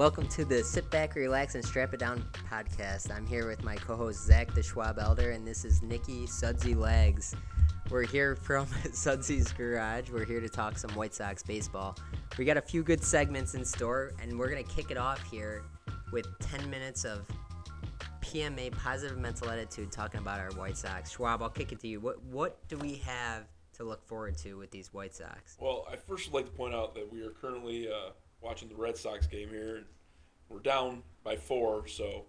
Welcome to the Sit Back, Relax, and Strap It Down podcast. I'm here with my co-host Zach the Schwab Elder, and this is Nikki Sudsy Lags. We're here from Sudsy's Garage. We're here to talk some White Sox baseball. We got a few good segments in store, and we're going to kick it off here with 10 minutes of PMA, positive mental attitude, talking about our White Sox. Schwab, I'll kick it to you. What do we have to look forward to with these White Sox? Well, I first would like to point out that we are currently watching the Red Sox game here, and we're down by 4, so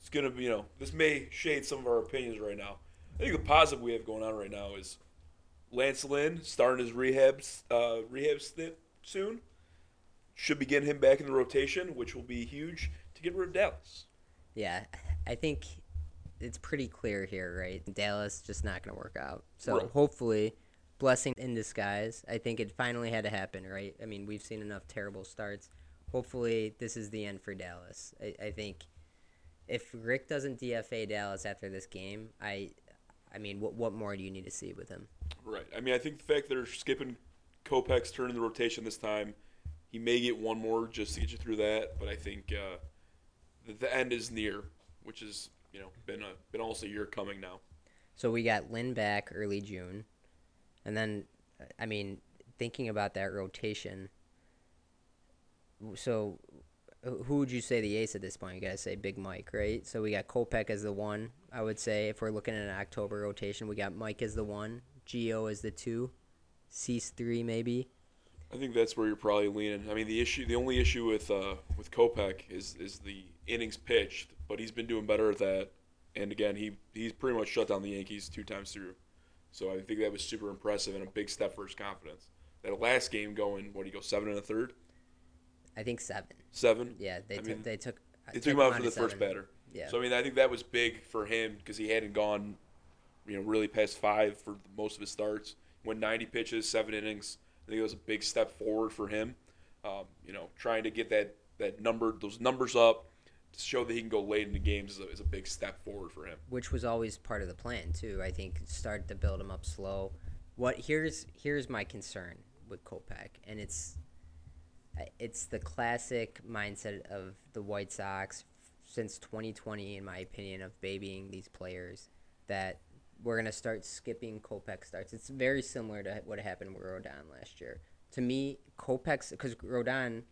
it's going to be, this may shade some of our opinions right now. I think the positive we have going on right now is Lance Lynn starting his rehab stint soon. Should be getting him back in the rotation, which will be huge to get rid of Dallas. Yeah, I think it's pretty clear here, right? Dallas just not going to work out. So right. Hopefully, blessing in disguise. I think it finally had to happen, right? I mean, we've seen enough terrible starts. Hopefully, this is the end for Dallas. I think if Rick doesn't DFA Dallas after this game, I mean, what more do you need to see with him? Right. I mean, I think the fact that they're skipping Kopech's turn in the rotation this time, he may get one more just to get you through that, but I think the end is near, which has been almost a year coming now. So we got Lynn back early June, and then I mean thinking about that rotation. So who would you say the ace at this point? You gotta say Big Mike, right? So we got Kopech as the one. I would say if we're looking at an October rotation, we got Mike as the one, Gio as the 2, Cease 3 maybe. I think that's where you're probably leaning. I mean, the only issue with Kopech is the innings pitched, but he's been doing better at that. And again, he's pretty much shut down the Yankees 2 times through. So I think that was super impressive and a big step for his confidence. That last game going, what did he go, 7 1/3? I think 7. 7? Yeah, they took him out for the 7. First batter. Yeah. So I mean, I think that was big for him because he hadn't gone, really past 5 for most of his starts. Went 90 pitches, 7 innings. I think it was a big step forward for him, trying to get those numbers up to show that he can go late in the games is a big step forward for him. Which was always part of the plan too. I think start to build him up slow. Here's my concern with Kopech, and it's the classic mindset of the White Sox since 2020, in my opinion, of babying these players that we're going to start skipping Kopech starts. It's very similar to what happened with Rodon last year. To me, Kopech, because Rodon,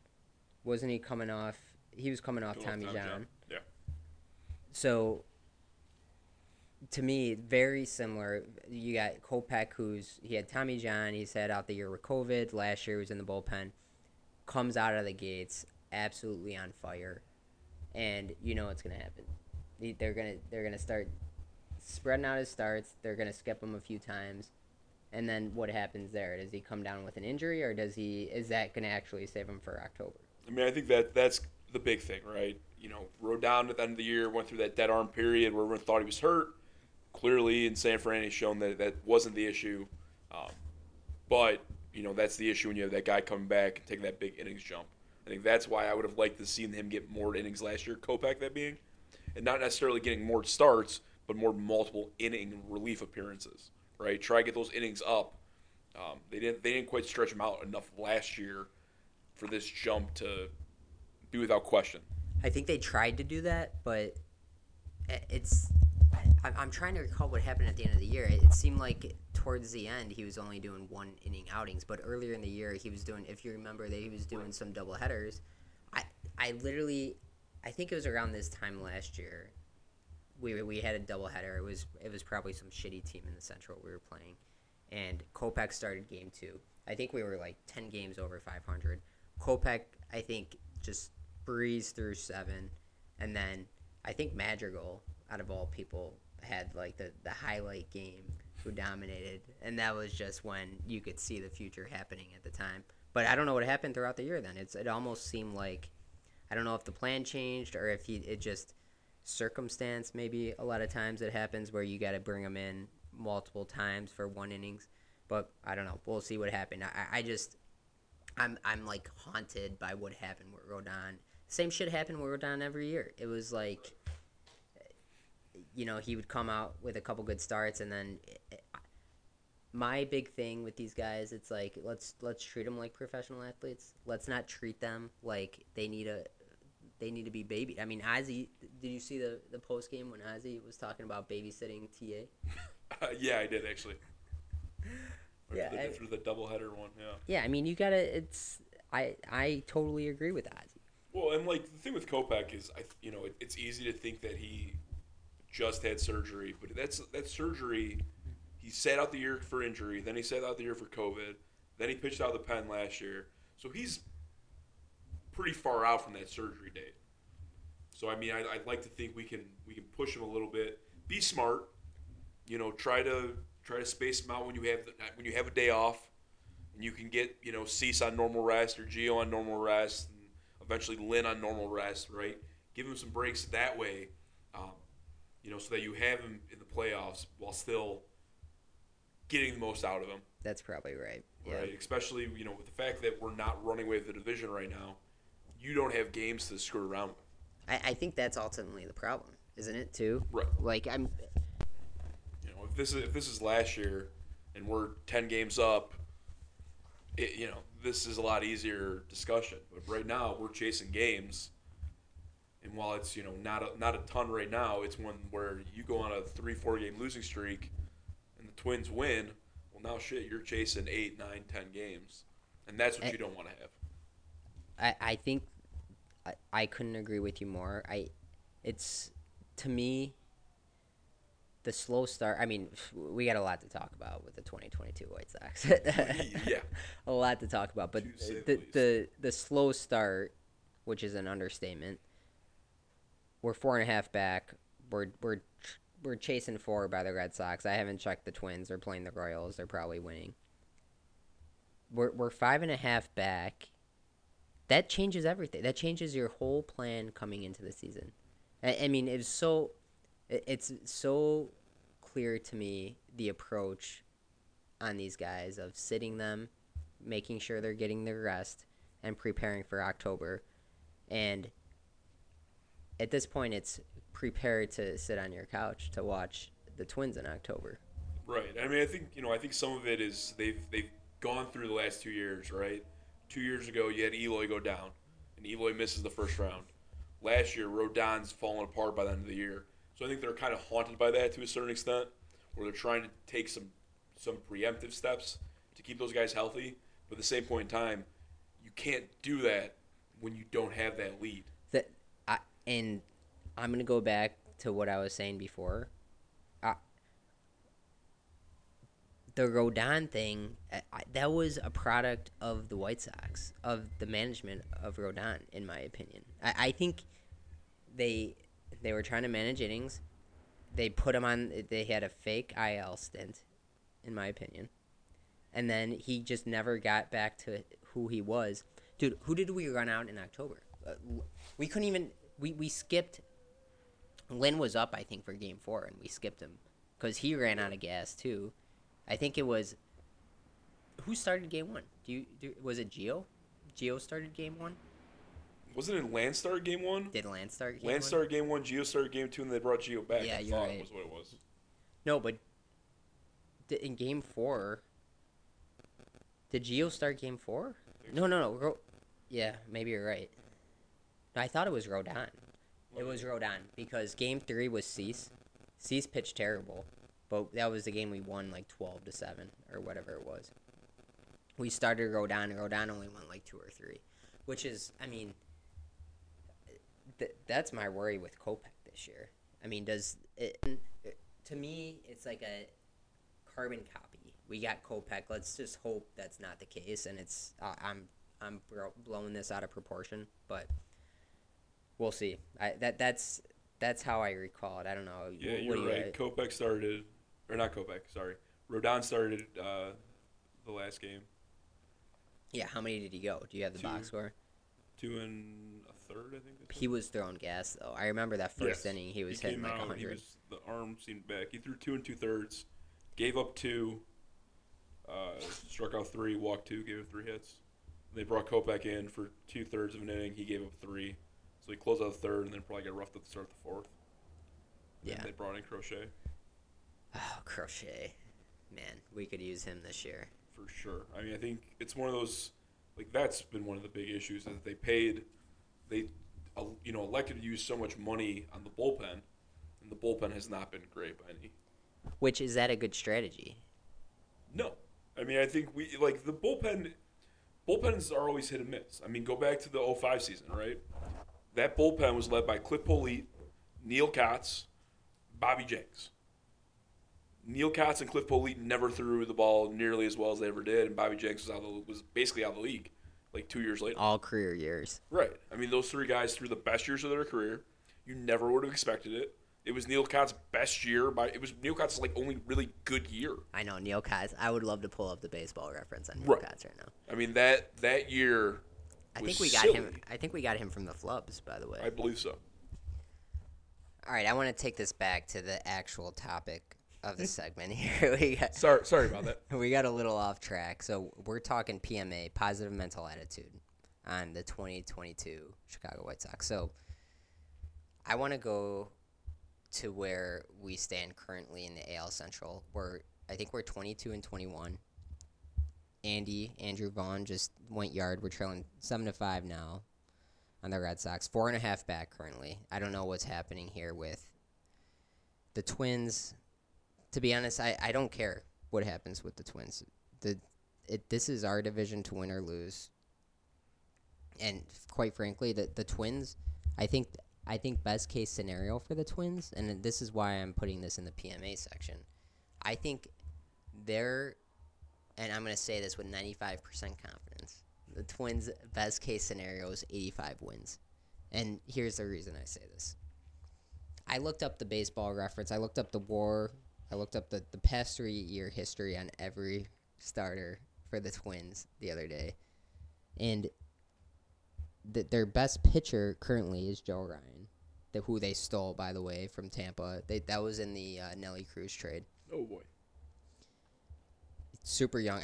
wasn't he coming off? He was coming off Tommy John. Yeah. So, to me, very similar. You got Kopech, he had Tommy John. He sat out the year with COVID. Last year he was in the bullpen. Comes out of the gates absolutely on fire. And you know it's going to happen. They're going to start spreading out his starts, they're going to skip him a few times, and then what happens there? Does he come down with an injury, or is that going to actually save him for October? I mean, I think that's the big thing, right? Rodon at the end of the year went through that dead arm period where everyone thought he was hurt. Clearly, in San Fran, he's shown that wasn't the issue. But that's the issue when you have that guy coming back and taking that big innings jump. I think that's why I would have liked to see him get more innings last year, Kopech that being, and not necessarily getting more starts, but more multiple inning relief appearances, right? Try to get those innings up. They didn't quite stretch them out enough last year for this jump to be without question. I think they tried to do that, but I'm trying to recall what happened at the end of the year. It seemed like towards the end he was only doing 1 inning outings, but earlier in the year he was doing, if you remember, that he was doing some double headers. I think it was around this time last year. We had a doubleheader. It was probably some shitty team in the Central we were playing, and Kopech started game 2. I think we were like 10 games over 500. Kopech, I think, just breezed through 7, and then I think Madrigal, out of all people, had like the highlight game, who dominated, and that was just when you could see the future happening at the time. But I don't know what happened throughout the year. Then it almost seemed like, I don't know if the plan changed or if it just circumstance. Maybe a lot of times it happens where you got to bring them in multiple times for 1 innings, but I don't know, we'll see what happened. I'm like haunted by what happened with Rodon. Same shit happened with Rodon every year. It was like, he would come out with a couple good starts, and then my big thing with these guys, it's like, let's treat them like professional athletes. Let's not treat them like they need a they need to be baby. I mean, Ozzy, did you see the post game when Ozzy was talking about babysitting TA? Yeah, I did actually. Yeah, after the doubleheader one, yeah. Yeah, I mean, you gotta. It's I totally agree with Ozzy. Well, and like the thing with Kopech is, it's easy to think that he just had surgery, but that surgery, he sat out the year for injury, then he sat out the year for COVID, then he pitched out of the pen last year, so he's pretty far out from that surgery date. So I mean, I'd like to think we can push him a little bit. Be smart, Try to space them out when you have a day off, and you can get Cease on normal rest or Gio on normal rest, and eventually Lynn on normal rest. Right, give him some breaks that way, so that you have him in the playoffs while still getting the most out of him. That's probably right. Yeah. Right, especially with the fact that we're not running away with the division right now, you don't have games to screw around with. I think that's ultimately the problem, isn't it? Too right. Like I'm. If this is last year, and we're 10 games up, this is a lot easier discussion. But right now, we're chasing games, and while it's not a ton right now, it's one where you go on a 3-4 game losing streak, and the Twins win. Well, now shit, you're chasing 8, 9, 10 games, and that's what you don't want to have. I think I couldn't agree with you more. It's to me. The slow start, I mean, we got a lot to talk about with the 2022 White Sox. Yeah. A lot to talk about. But the slow start, which is an understatement, we're 4.5 back. We're chasing 4 by the Red Sox. I haven't checked the Twins. They're playing the Royals. They're probably winning. We're 5.5 back. That changes everything. That changes your whole plan coming into the season. I mean, it was so... It's so clear to me the approach on these guys of sitting them, making sure they're getting their rest, and preparing for October. And at this point, it's prepare to sit on your couch to watch the Twins in October. Right. I mean, I think some of it is they've gone through the last 2 years, right? 2 years ago, you had Eloy go down, and Eloy misses the first round. Last year, Rodon's fallen apart by the end of the year. So I think they're kind of haunted by that to a certain extent, where they're trying to take some preemptive steps to keep those guys healthy. But at the same point in time, you can't do that when you don't have that lead. And I'm going to go back to what I was saying before. The Rodon thing, that was a product of the White Sox, of the management of Rodon, in my opinion. I think They were trying to manage innings. They put him on. They had a fake IL stint, in my opinion, and then he just never got back to who he was. Dude, who did we run out in October? We couldn't even. We skipped. Lynn was up, I think, for Game 4, and we skipped him because he ran out of gas too. I think it was. Who started Game 1? Was it Gio? Gio started Game 1. Wasn't it Lance start Game 1? Did Lance start Game 1? Lance started Game 1, Gio started Game 2, and they brought Gio back. Yeah, you're right. That was what it was. No, but in Game 4, did Gio start Game 4? No. Yeah, maybe you're right. I thought it was Rodon. It was Rodon because Game 3 was Cease. Cease pitched terrible, but that was the game we won like 12-7 or whatever it was. We started Rodon, and Rodon only won like 2 or 3, which is, I mean... That's my worry with Kopech this year. I mean, to me, it's like a carbon copy. We got Kopech. Let's just hope that's not the case. And it's I'm blowing this out of proportion, but we'll see. That's how I recall it. I don't know. Yeah, you're right. Kopech started, or not Kopech? Sorry, Rodon started the last game. Yeah, how many did he go? Do you have the box score? 2 1/3, I think. He was throwing gas, though. I remember that first inning he was hitting like 100. The arm seemed back. He threw 2 2/3, gave up 2, struck out 3, walked 2, gave up 3 hits. They brought Kopech in for 2/3 of an inning. He gave up 3. So he closed out the third and then probably got roughed at the start of the fourth. And yeah. They brought in Crochet. Oh, Crochet. Man, we could use him this year. For sure. I mean, I think it's one of those – like, that's been one of the big issues is that they you know, elected to use so much money on the bullpen, and the bullpen has not been great by any. Which, is that a good strategy? No. I mean, I think we, like, the bullpen, bullpens are always hit and miss. I mean, go back to the 05 season, right? That bullpen was led by Cliff Polite, Neil Kotz, Bobby Jenks. Neil Kotz and Cliff Polite never threw the ball nearly as well as they ever did, and Bobby Jenks was basically out of the league like 2 years later. All career years. Right. I mean, those three guys threw the best years of their career. You never would have expected it. It was Neil Kotz's best year. It was Neil Kotz's, like, only really good year. I know, Neil Kotz. I would love to pull up the baseball reference on Neil Kotz right now. I mean, that year was I think we got him from the Flubs, by the way. I believe so. All right, I want to take this back to the actual topic of the segment here. Sorry about that. We got a little off track. So we're talking PMA, positive mental attitude, on the 2022 Chicago White Sox. So I want to go to where we stand currently in the AL Central. I think we're 22-21. Andrew Vaughn just went yard. We're trailing 7-5 now on the Red Sox. 4.5 back currently. I don't know what's happening here with the Twins. To be honest, I don't care what happens with the Twins. This is our division to win or lose. And quite frankly, the Twins, I think best case scenario for the Twins, and this is why I'm putting this in the PMA section, I think they're, and I'm going to say this with 95% confidence, the Twins' best case scenario is 85 wins. And here's the reason I say this. I looked up the baseball reference. I looked up the WAR. I looked up the past 3-year history on every starter for the Twins the other day. And their best pitcher currently is Joe Ryan, who they stole, by the way, from Tampa. That was in the Nelly Cruz trade. Oh, boy. Super young.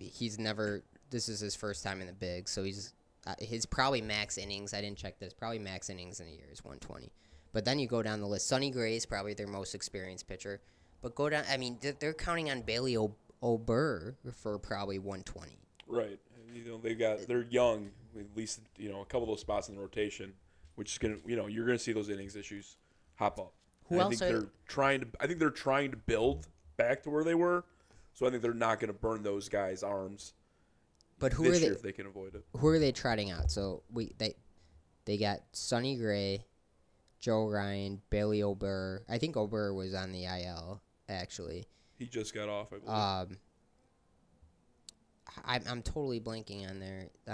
He's never – this is his first time in the big, so he's – his probably max innings – I didn't check this. Probably max innings in a year is 120. But then you go down the list. Sonny Gray is probably their most experienced pitcher. But go down – I mean, they're counting on Bailey Ober for probably 120. Right. You know, they're young, at least, you know, a couple of those spots in the rotation, which is going to, you know, you're going to see those innings issues hop up. I think they're trying to build back to where they were, so I think they're not going to burn those guys' arms this year if they can avoid it. Who are they trotting out? So they got Sonny Gray, Joe Ryan, Bailey Ober. I think Ober was on the IL, actually. He just got off, I believe. I'm totally blanking on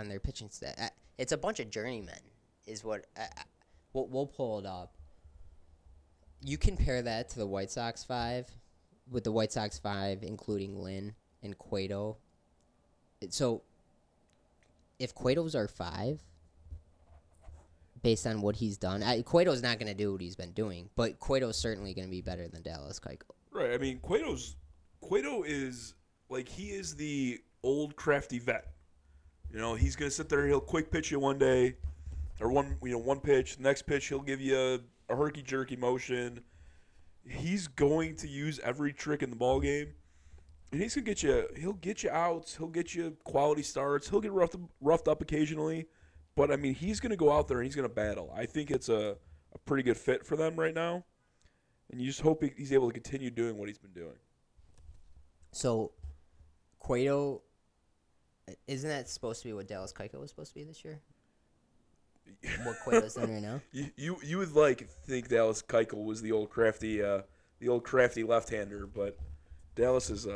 their pitching stat. It's a bunch of journeymen, is what. We'll pull it up. You compare that to the White Sox five, with the White Sox five including Lynn and Cueto. So, if Cueto's our five, based on what he's done, Cueto's not going to do what he's been doing, but Cueto's certainly going to be better than Dallas Keuchel. Right. I mean, Cueto is like, he is the old crafty vet. You know, he's going to sit there, he'll quick pitch you one day, or one pitch, next pitch he'll give you a herky-jerky motion. He's going to use every trick in the ball game, and he's going to get you outs, he'll get you quality starts, he'll get roughed up occasionally, but I mean, he's going to go out there and he's going to battle. I think it's a pretty good fit for them right now, and you just hope he's able to continue doing what he's been doing. So, Cueto... Isn't that supposed to be what Dallas Keuchel was supposed to be this year? What Cueto's in right now? You would think Dallas Keuchel was the old crafty left-hander, but Dallas is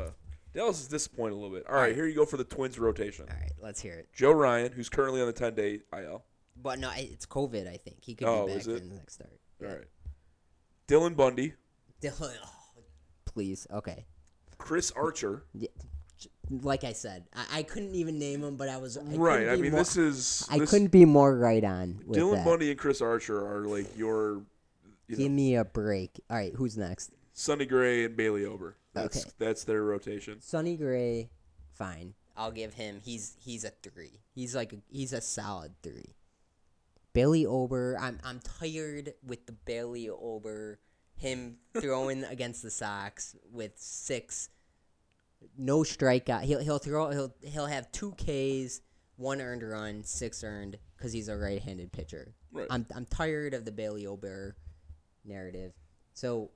disappointed a little bit. All right, here you go for the Twins rotation. All right, let's hear it. Joe Ryan, who's currently on the 10-day IL. But no, it's COVID. I think he could be back in the next start. Yeah. All right, Dylan Bundy. Dylan, please. Okay. Chris Archer. Yeah. Like I said, I couldn't even name him, but I was right. I mean, I couldn't be more right on. With Dylan Bundy and Chris Archer are like your. Give me a break. All right, who's next? Sonny Gray and Bailey Ober. That's their rotation. Sonny Gray, fine. I'll give him. He's a three. He's a solid three. Bailey Ober. I'm tired with the Bailey Ober. Him throwing against the Sox with six. No strikeout. He'll have 2 Ks, 1 earned run, 6 earned, because he's a right-handed pitcher. Right. I'm tired of the Bailey Ober narrative. So,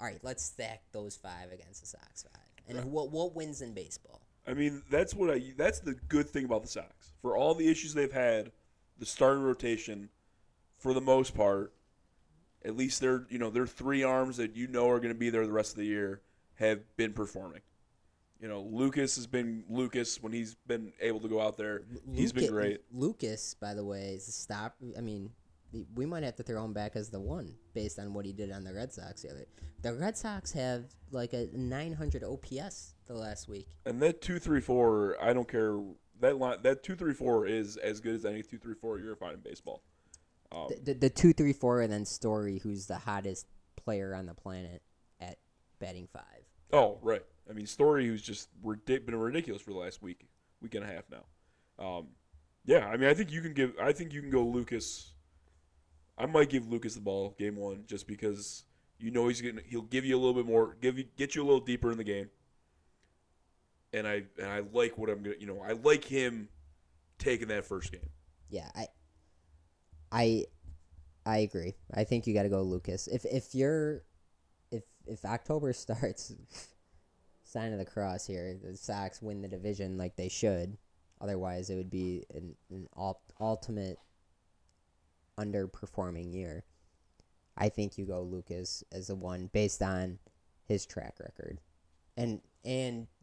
all right, let's stack those five against the Sox five. And right. what wins in baseball? I mean, that's what that's the good thing about the Sox. For all the issues they've had, the starting rotation, for the most part, at least their three arms that are going to be there the rest of the year have been performing. You know, Lucas has been Lucas when he's been able to go out there. He's been great. Lucas, by the way, is a stop. I mean, we might have to throw him back as the one based on what he did on the Red Sox the other day. The Red Sox have like a 900 OPS the last week. And that 2-3-4, I don't care. That line, that 2-3-4 is as good as any 2-3-4 you're finding in baseball. The 2-3-4 and then Story, who's the hottest player on the planet at batting five. Oh, right. I mean, Story, who's just been ridiculous for the last week and a half now. Yeah, I mean, I think you can go Lucas. I might give Lucas the ball game one just because he'll give you a little bit more, get you a little deeper in the game. And I like what I'm gonna, I like him taking that first game. Yeah, I agree. I think you got to go Lucas. If October starts. Sign of the cross here. The Sox win the division like they should. Otherwise, it would be an ultimate underperforming year. I think you go Lucas as the one based on his track record and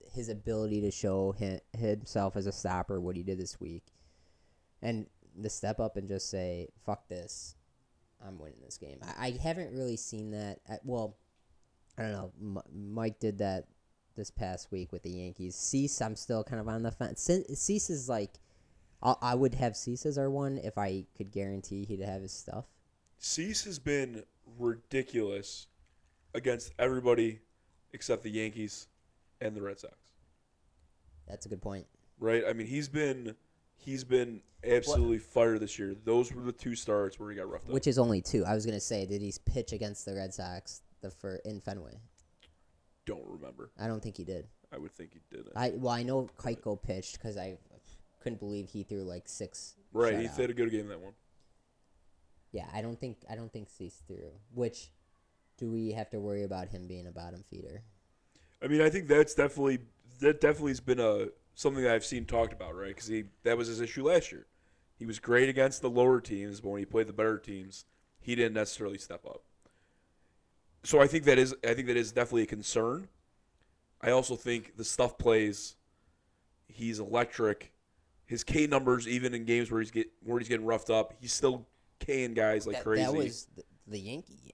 his ability to show himself as a stopper, what he did this week. And the step up and just say, fuck this, I'm winning this game. I haven't really seen that. I don't know. Mike did that this past week with the Yankees. Cease, I'm still kind of on the fence. Cease is like, I would have Cease as our one if I could guarantee he'd have his stuff. Cease has been ridiculous against everybody except the Yankees and the Red Sox. That's a good point. Right? I mean, he's been absolutely fire this year. Those were the two starts where he got roughed up. Which is only two. I was going to say, did he pitch against the Red Sox in Fenway? Don't remember. I don't think he did. I would think he did. I know Keuchel pitched because I couldn't believe he threw like six. Right, he had a good game that one. Yeah, I don't think Cease threw. Which, do we have to worry about him being a bottom feeder? I mean, I think that definitely has been something that I've seen talked about, right? Because that was his issue last year. He was great against the lower teams, but when he played the better teams, he didn't necessarily step up. So I think that is definitely a concern. I also think the stuff plays. He's electric. His K numbers, even in games where he's getting roughed up, he's still K-ing guys like crazy. That was the Yankee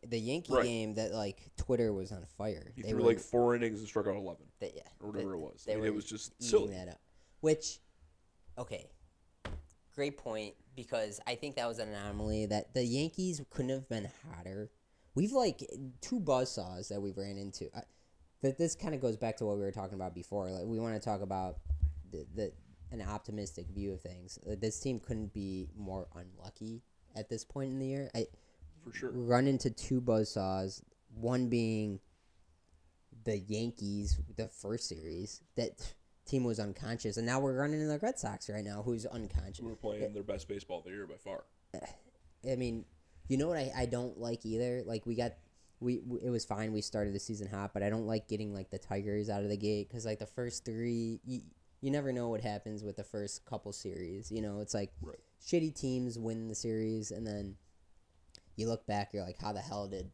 right. game that like Twitter was on fire. He threw like 4 innings and struck out 11. Or whatever it was. It was just silly. That up. Which, okay, great point because I think that was an anomaly that the Yankees couldn't have been hotter. We've like two buzzsaws that we've ran into. That this kind of goes back to what we were talking about before. Like we want to talk about an optimistic view of things. This team couldn't be more unlucky at this point in the year. For sure. Run into two buzzsaws. One being the Yankees, the first series. That team was unconscious, and now we're running into the Red Sox right now, who's unconscious. We're playing their best baseball of the year by far. I mean. You know what I don't like either? Like, it was fine. We started the season hot, but I don't like getting, like, the Tigers out of the gate because, like, the first three, you never know what happens with the first couple series. You know, it's like right. Shitty teams win the series, and then you look back, you're like, how the hell did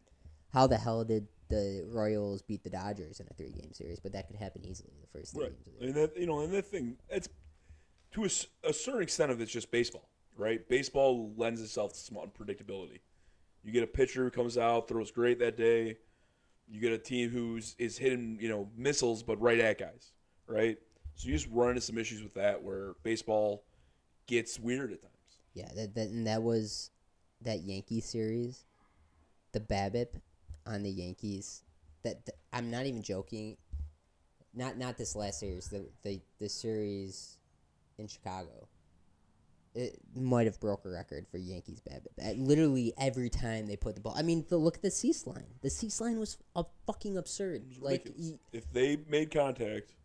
the Royals beat the Dodgers in a three-game series? But that could happen easily the first three right. games. I mean, that thing, it's to a certain extent of it's just baseball. Right, baseball lends itself to some unpredictability. You get a pitcher who comes out, throws great that day. You get a team who's hitting, missiles, but right at guys. Right, so you just run into some issues with that, where baseball gets weird at times. Yeah, that was that Yankee series, the BABIP on the Yankees. That I'm not even joking. Not this last series, the series in Chicago. It might have broke a record for Yankees BABIP. Literally every time they put the ball. I mean, look at the Cease line. The Cease line was fucking absurd. Like, if they made contact,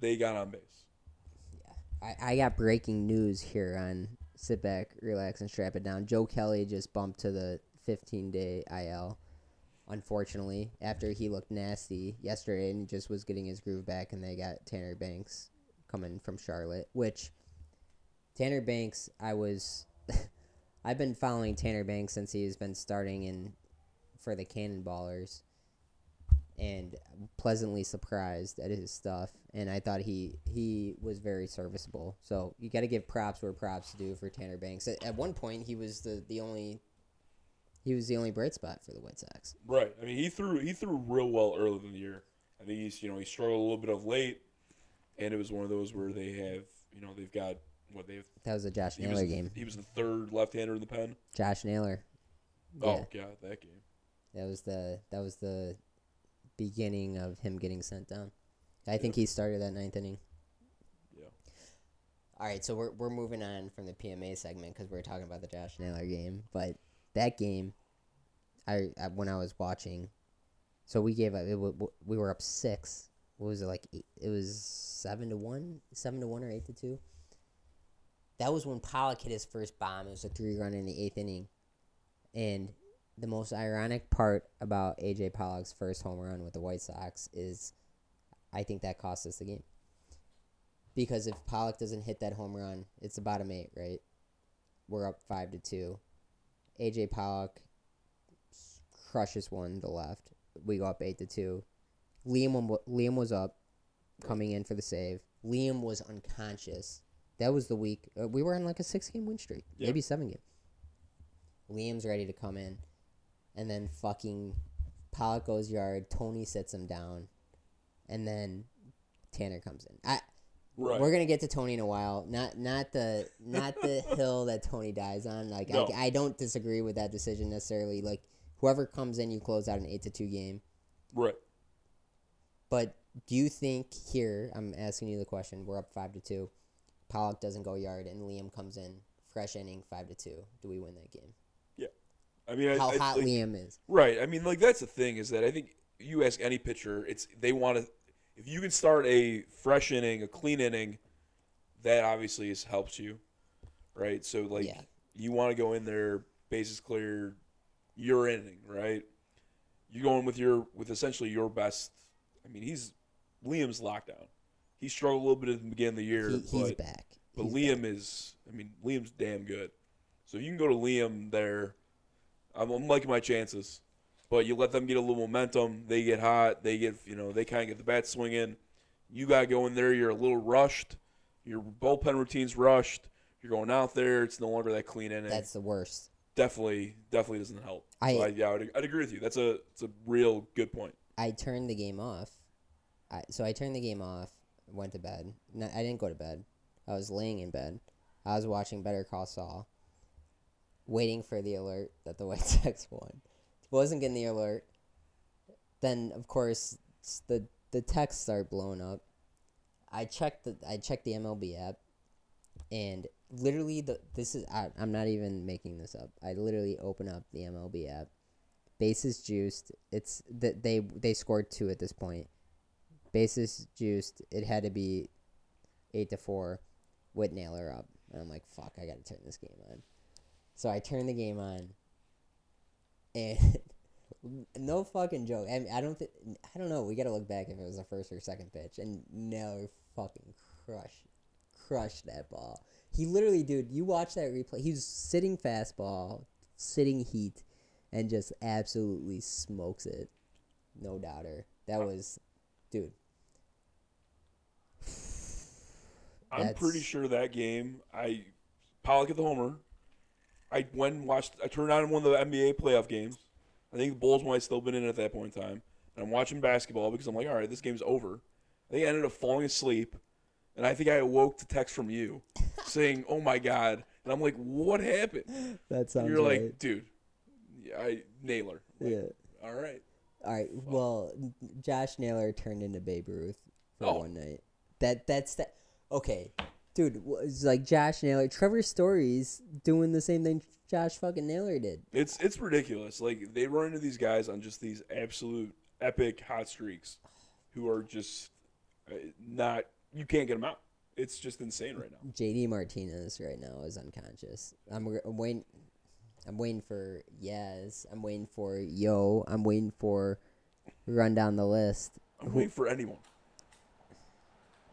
they got on base. Yeah, I got breaking news here on sit back, relax, and strap it down. Joe Kelly just bumped to the 15-day IL, unfortunately, after he looked nasty yesterday and just was getting his groove back, and they got Tanner Banks coming from Charlotte, which Tanner Banks, I've been following Tanner Banks since he's been starting for the Cannonballers, and pleasantly surprised at his stuff, and I thought he was very serviceable. So you got to give props where props due for Tanner Banks. At one point, he was the only bright spot for the White Sox. Right. I mean, he threw real well early in the year. I think he struggled a little bit of late, and it was one of those where they have they've got what they've. That was a Josh Naylor game. He was the third left-hander in the pen. Josh Naylor. Oh yeah. God, that game. That was the beginning of him getting sent down. I think he started that ninth inning. Yeah. All right, so we're moving on from the PMA segment because we're talking about the Josh Naylor game. But that game, I when I was watching, so we gave up. We were up six. What was it like? It was 7-1 or 8-2. That was when Pollock hit his first bomb. It was a 3-run in the eighth inning, and the most ironic part about A.J. Pollock's first home run with the White Sox is I think that cost us the game. Because if Pollock doesn't hit that home run, it's the bottom eight, right? We're up 5-2. A.J. Pollock crushes one to left. We go up 8-2. Liam was up, coming in for the save. Liam was unconscious. That was the week. We were on like a 6-game win streak, maybe 7-game. Liam's ready to come in. And then fucking Pollock goes yard. Tony sets him down, and then Tanner comes in. We're gonna get to Tony in a while. Not the hill that Tony dies on. Like no. I don't disagree with that decision necessarily. Like whoever comes in, you close out an 8-2 game. Right. But do you think here? I'm asking you the question. We're up 5-2. Pollock doesn't go yard, and Liam comes in. Fresh inning, 5-2. Do we win that game? I mean, how hot Liam is. Right. I mean, like, that's the thing is that I think you ask any pitcher, they want to – if you can start a fresh inning, a clean inning, that obviously helps you, right? So, like, you want to go in there, bases clear, your inning, right? You're going with essentially your best – I mean, Liam's locked down. He struggled a little bit at the beginning of the year. He's back. But Liam's damn good. So, if you can go to Liam there – I'm liking my chances, but you let them get a little momentum. They get hot. They get, they kind of get the bat swinging. You got to go in there. You're a little rushed. Your bullpen routine's rushed. You're going out there. It's no longer that clean inning. That's the worst. Definitely doesn't help. I'd agree with you. It's a real good point. I turned the game off. I turned the game off. Went to bed. No, I didn't go to bed. I was laying in bed. I was watching Better Call Saul. Waiting for the alert that the White Sox won. Wasn't getting the alert. Then, of course, the texts start blowing up. I checked the MLB app, and literally I'm not even making this up. I literally open up the MLB app. Bases juiced. It's that they scored 2 at this point. Bases juiced. It had to be 8-4 with Naylor up, and I'm like, fuck, I gotta turn this game on. So I turned the game on, and no fucking joke. I mean, I don't know. We gotta look back if it was the first or second pitch, and Naylor fucking crushed that ball. He literally, dude, you watch that replay. He was sitting fastball, sitting heat, and just absolutely smokes it. No doubter. That was, dude. I'm pretty sure that game, Pollock at the homer. I turned on one of the NBA playoff games. I think the Bulls might have still been in at that point in time. And I'm watching basketball because I'm like, all right, this game's over. I think I ended up falling asleep, and I think I awoke to text from you saying, oh, my God. And I'm like, what happened? That sounds You're right. Like, dude, Naylor. Like, yeah. All right. All right. Well, Josh Naylor turned into Babe Ruth for one night. That's that. Okay. Dude, it's like Josh Naylor. Trevor Story's doing the same thing Josh fucking Naylor did. It's ridiculous. Like, they run into these guys on just these absolute epic hot streaks who are just not – you can't get them out. It's just insane right now. JD Martinez right now is unconscious. I'm waiting for Yaz. I'm waiting for Yo. I'm waiting for run down the list. I'm waiting for anyone.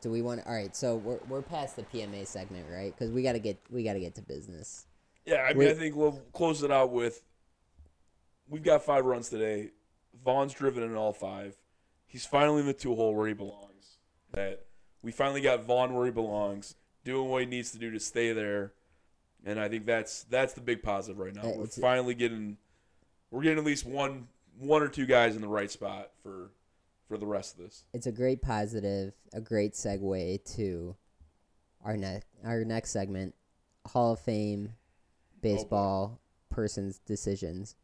Do we want? All right, so we're past the PMA segment, right? Because we gotta get to business. Yeah, I mean, I think we'll close it out with. We've got 5 runs today. Vaughn's driven in all 5. He's finally in the 2-hole where he belongs. That we finally got Vaughn where he belongs, doing what he needs to do to stay there. And I think that's the big positive right now. We're finally getting at least one or two guys in the right spot for the rest of this. It's a great positive, a great segue to our next segment, Hall of Fame baseball person's decisions.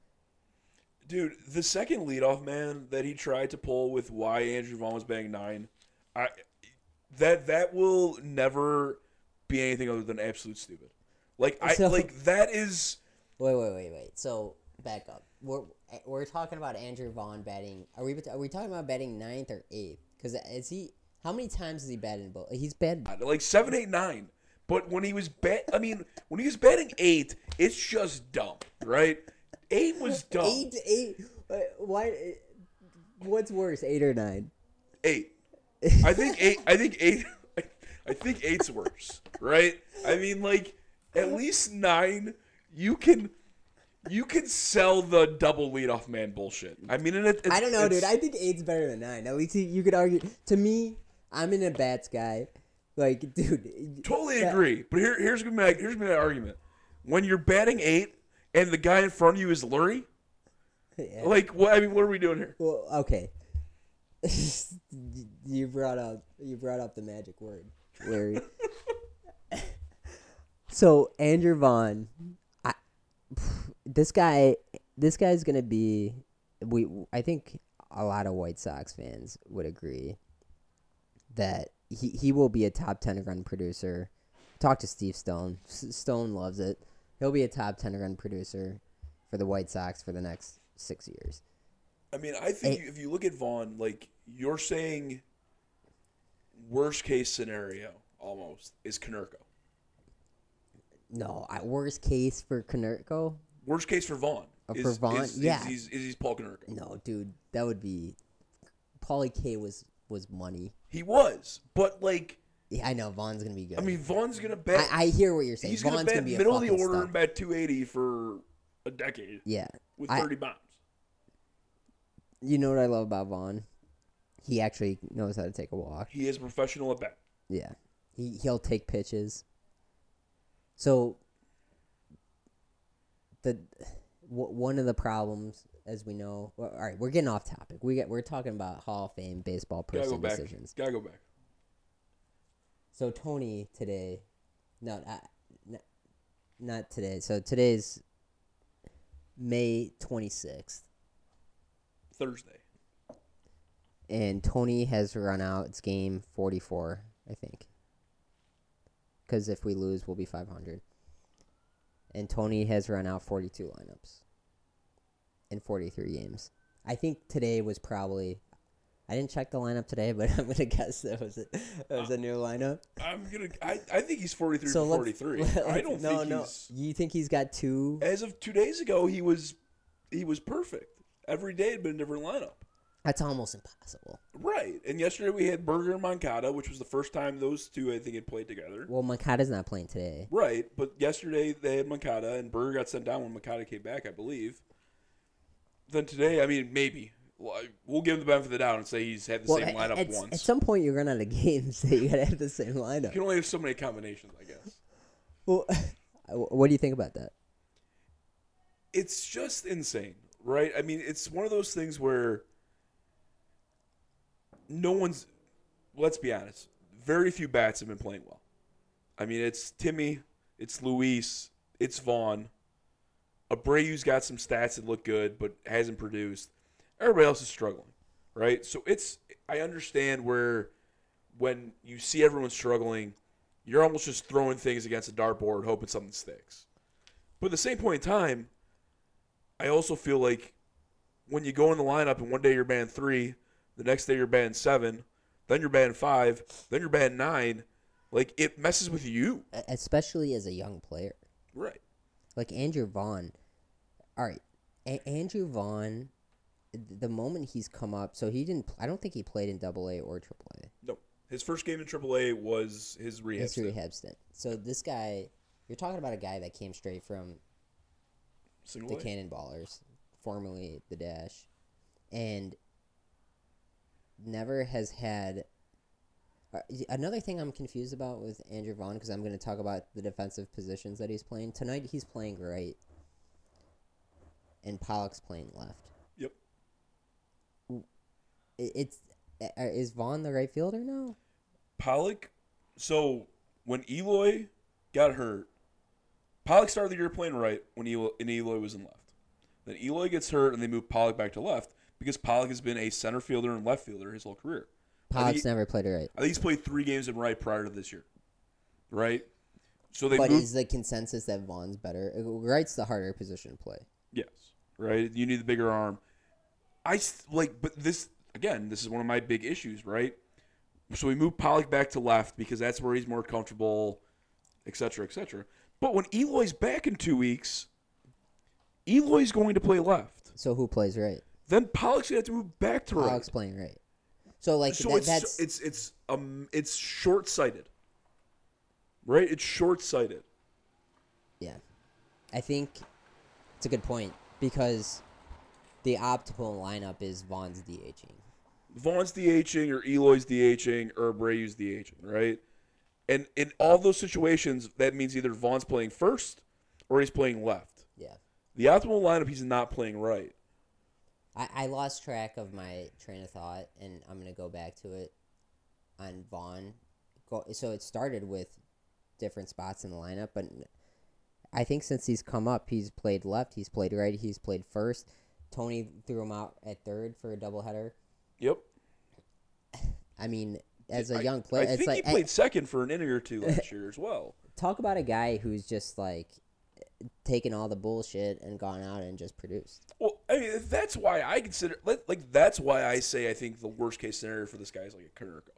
Dude, the second leadoff man that he tried to pull with why Andrew Vaughn was batting 9, that will never be anything other than absolute stupid. Wait. So back up. We're talking about Andrew Vaughn batting. Are we talking about batting 9th or 8th? Because how many times has he batted? He's batted like 7, 8, 9. But when he was batting 8, it's just dumb, right? 8 was dumb. 8. Why? What's worse, 8 or 9? 8. I think eight. I think 8's worse, right? I mean, like. At least 9, you can sell the double leadoff man bullshit. I mean, I don't know, dude. I think 8's better than 9. At least you could argue. To me, I'm an at-bats guy. Like, dude. Totally agree. But here's going to be my argument. When you're batting 8 and the guy in front of you is Leury, yeah. Like, what are we doing here? Well, okay. You brought up the magic word, Leury. So Andrew Vaughn, this guy's gonna be. I think a lot of White Sox fans would agree that he will be a top 10 run producer. Talk to Steve Stone. Stone loves it. He'll be a top 10 run producer for the White Sox for the next 6 years. I mean, I think if you look at Vaughn, like you're saying, worst case scenario almost is Konerko. No, worst case for Konerko. Worst case for Vaughn. For Vaughn, yeah. Is Paul Konerko? No, dude, that would be. Paulie K was money. He was, but like. Yeah, I know Vaughn's gonna be good. I mean, Vaughn's gonna bat. I hear what you're saying. He's Vaughn's gonna be middle of the order and bat 280 for a decade. Yeah, with 30 bombs. You know what I love about Vaughn? He actually knows how to take a walk. He is a professional at bat. Yeah, he'll take pitches. So, one of the problems, as we know, all right, we're getting off topic. We're talking about Hall of Fame baseball person decisions. Gotta go back. So Tony today, not today. So today's May 26th, Thursday, and Tony has run out. It's game 44, I think. Because if we lose, we'll be 500. And Tony has run out 42 lineups in 43 games. I think today was probably. I didn't check the lineup today, but I'm gonna guess that was a new lineup. I'm gonna. I think he's 43 so for 43. I don't. No. You think he's got 2? As of 2 days ago, he was perfect. Every day had been a different lineup. That's almost impossible. Right. And yesterday we had Burger and Moncada, which was the first time those two, I think, had played together. Well, Moncada's not playing today. Right. But yesterday they had Moncada, and Burger got sent down when Moncada came back, I believe. Then today, I mean, maybe. We'll give him the benefit of the doubt and say he's had the same lineup once. At some point you run out of games that you got to have the same lineup. You can only have so many combinations, I guess. Well, what do you think about that? It's just insane, right? I mean, it's one of those things where... let's be honest, very few bats have been playing well. I mean, it's Timmy, it's Luis, it's Vaughn. Abreu's got some stats that look good, but hasn't produced. Everybody else is struggling, right? So I understand where when you see everyone struggling, you're almost just throwing things against a dartboard hoping something sticks. But at the same point in time, I also feel like when you go in the lineup and one day you're batting 3, the next day you're batting 7, then you're batting 5, then you're batting 9. Like, it messes with you. Especially as a young player. Right. Like, Andrew Vaughn. All right. Andrew Vaughn, the moment he's come up, so he didn't, I don't think he played in AA or AAA. No. His first game in AAA was his rehab stint. So this guy, you're talking about a guy that came straight from the Cannonballers, formerly the Dash, and never has had... Another thing I'm confused about with Andrew Vaughn, because I'm going to talk about the defensive positions that he's playing. Tonight he's playing right, and Pollock's playing left. Yep. It's is Vaughn the right fielder now? Pollock? So when Eloy got hurt, Pollock started the year playing right when Eloy was in left. Then Eloy gets hurt, and they move Pollock back to left because Pollock has been a center fielder and left fielder his whole career. Pollock's never played right. I think he's played 3 games in right prior to this year, right? So they. But is the consensus that Vaughn's better? Right's the harder position to play. Yes, right. You need the bigger arm. But this again. This is one of my big issues, right? So we move Pollock back to left because that's where he's more comfortable, et cetera, et cetera. But when Eloy's back in 2 weeks, Eloy's going to play left. So who plays right? Then Pollock's gonna have to move back to right. Pollock's playing right. So like it's short-sighted, right? It's short-sighted. Yeah, I think it's a good point because the optimal lineup is Vaughn's DHing. Vaughn's DHing or Eloy's DHing or Abreu's DHing, right? And in all those situations, that means either Vaughn's playing first or he's playing left. Yeah. The optimal lineup, he's not playing right. I lost track of my train of thought, and I'm going to go back to it on Vaughn. So it started with different spots in the lineup, but I think since he's come up, he's played left, he's played right, he's played first. Tony threw him out at third for a doubleheader. Yep. I mean, as a young player. I think he played second for an inning or two last year as well. Talk about a guy who's just like taken all the bullshit and gone out and just produced. Well, I mean, that's why I consider that's why I say I think the worst case scenario for this guy is like a Konerko,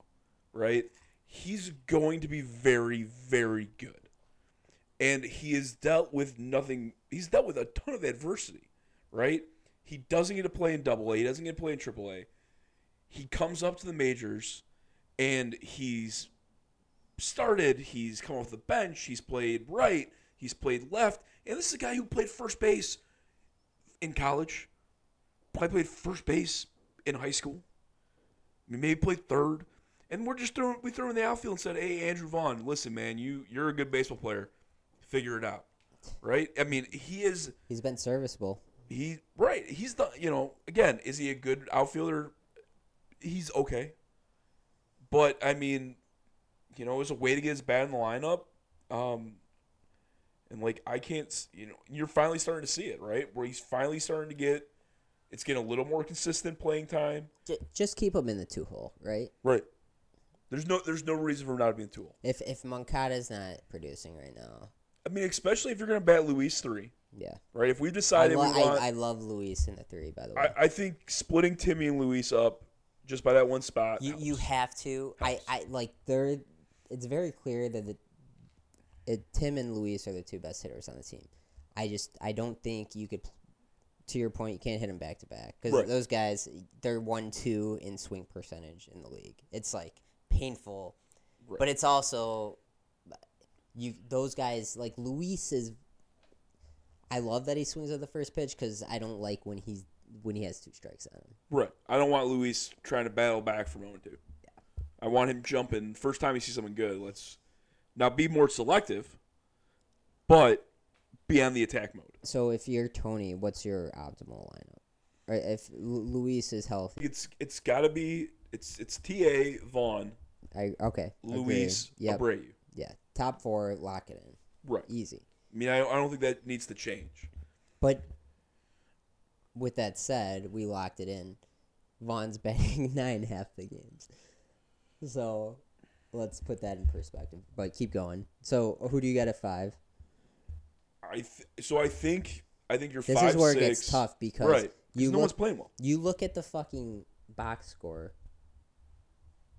right? He's going to be very, very good, and he has dealt with nothing. He's dealt with a ton of adversity, right? He doesn't get to play in AA. He doesn't get to play in AAA. He comes up to the majors, and he's started. He's come off the bench. He's played right. He's played left. And this is a guy who played first base in college. Probably played first base in high school. Maybe played third. And we threw him in the outfield and said, "Hey, Andrew Vaughn, listen, man, you're a good baseball player. Figure it out." Right? I mean, he's been serviceable. He's the, again, is he a good outfielder? He's okay. But I mean, it was a way to get his bat in the lineup. And, I can't, you're finally starting to see it, right? Where he's finally starting to get, it's getting a little more consistent playing time. Just keep him in the two-hole, right? Right. There's no reason for him not to be in the two-hole. If Moncada's not producing right now. I mean, especially if you're going to bat Luis 3. Yeah. Right? If we decided we want. I love Luis in the 3, by the way. I think splitting Timmy and Luis up just by that one spot. You have to. It's very clear that Tim and Luis are the two best hitters on the team. I don't think you could, to your point, you can't hit them back to back because right. Those guys, they're 1-2 in swing percentage in the league. It's painful, right. But it's also those guys like Luis is. I love that he swings at the first pitch because I don't like when he has 2 strikes on him. Right, I don't want Luis trying to battle back from 0-2. Yeah. I want him jumping first time he sees something good. Let's. Now, be more selective, but be on the attack mode. So, if you're Tony, what's your optimal lineup? Or if Luis is healthy, it's got to be it's T.A. Vaughn. Okay. Luis, yep. Abreu. Yeah, top 4, lock it in. Right, easy. I mean, I don't think that needs to change. But with that said, we locked it in. Vaughn's batting 9 half the games, so. Let's put that in perspective, but keep going. So, who do you got at 5? I think you're 5-6. This is where 6. It gets tough because right. No one's playing well. You look at the fucking box score,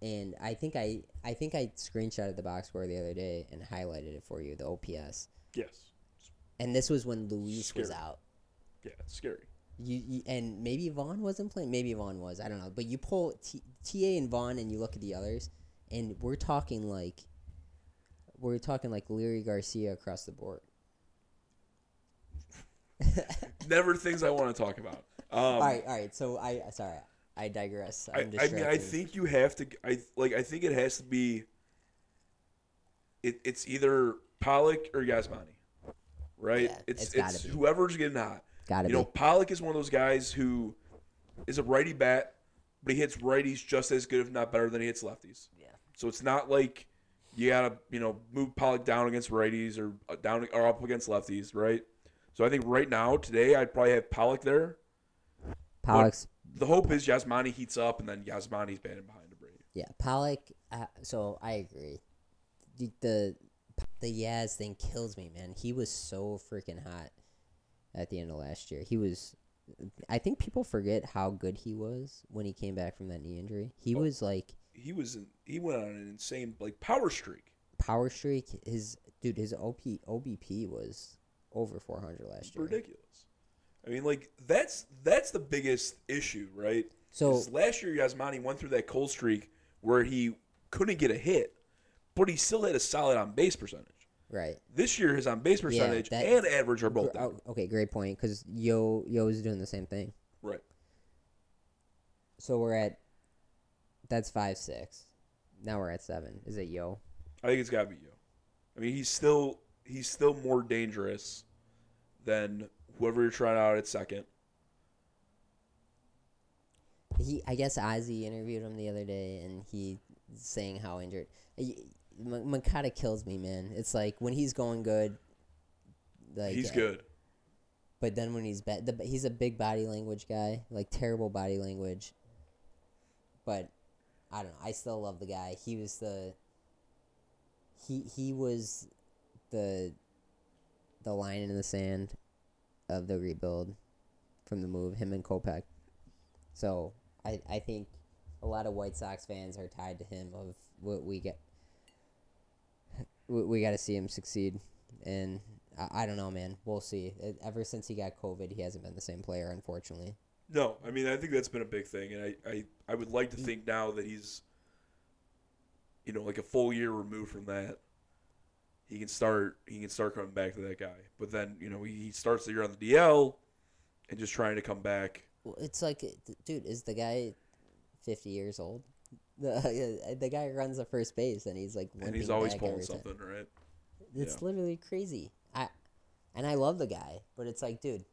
And I think I screenshotted the box score the other day and highlighted it for you, the OPS. Yes. And this was when Luis was out. Yeah, it's scary. You and maybe Vaughn wasn't playing. Maybe Vaughn was. I don't know. But you pull TA and Vaughn, and you look at the others, and we're talking like Leury Garcia across the board. Never things I want to talk about. All right. So I digress. I mean, I think you have to. I think it has to be. It's either Pollock or Yasmani, right? Yeah, it's whoever's getting hot. You know, Pollock is one of those guys who is a righty bat, but he hits righties just as good, if not better, than he hits lefties. Yeah. So it's not like you gotta, move Pollock down against righties or down or up against lefties, right? So I think right now, today, I'd probably have Pollock there. Pollock's. But the hope is Yasmani heats up, and then Yasmani's banded behind Abreu. Yeah, Pollock. So I agree. The Yaz thing kills me, man. He was so freaking hot. At the end of last year, he was. I think people forget how good he was when he came back from that knee injury. He went on an insane power streak. Power streak. His OBP was over 400 last year. Ridiculous. I mean, that's the biggest issue, right? So last year, Yasmani went through that cold streak where he couldn't get a hit, but he still had a solid on base percentage. Right. This year, his on-base percentage and average are both down. Okay, great point, because Yo is doing the same thing. Right. So we're at – that's 5-6. Now we're at 7. Is it Yo? I think it's got to be Yo. I mean, he's still more dangerous than whoever you're trying out at second. I guess Ozzy interviewed him the other day, and he's saying how injured – Moncada kills me, man. It's like when he's going good, he's good. But then when he's bad, he's a big body language guy, terrible body language. But I don't know. I still love the guy. He was the line in the sand of the rebuild from the move. Him and Kopech. So I think a lot of White Sox fans are tied to him of what we get. We got to see him succeed, and I don't know, man. We'll see. Ever since he got COVID, he hasn't been the same player, unfortunately. No, I mean, I think that's been a big thing, and I would like to think now that he's, a full year removed from that, he can start coming back to that guy. But then, he starts the year on the DL and just trying to come back. Well, it's like, dude, is the guy 50 years old? The guy runs the first base, and he's always pulling something, right? It's literally crazy. I love the guy, but it's like, dude,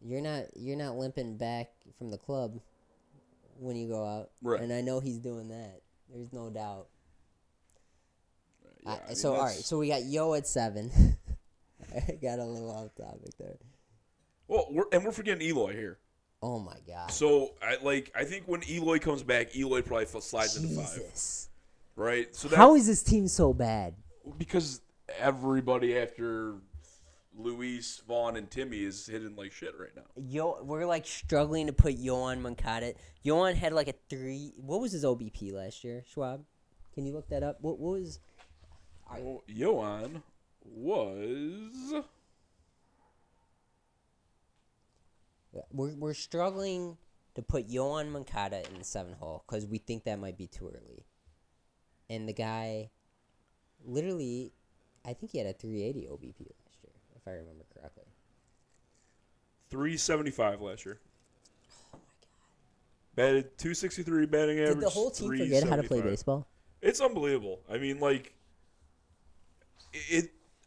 you're not limping back from the club when you go out, right? And I know he's doing that. There's no doubt. Yeah, all right, so we got Yo at 7. I got a little off topic there. Well, we're forgetting Eloy here. Oh, my God. So, I think when Eloy comes back, Eloy probably slides into 5. Right? So how is this team so bad? Because everybody after Luis, Vaughn, and Timmy is hitting like shit right now. We're struggling to put Yoan Moncada. Yoan had a 3. What was his OBP last year, Schwab? Can you look that up? What was... Well, Yoan was... We're struggling to put Yoan Moncada in the 7 hole because we think that might be too early. And the guy, literally, I think he had a 380 OBP last year, if I remember correctly. 375 last year. Oh, my God. Batted 263 batting average. Did the whole team forget how to play baseball? It's unbelievable. I mean,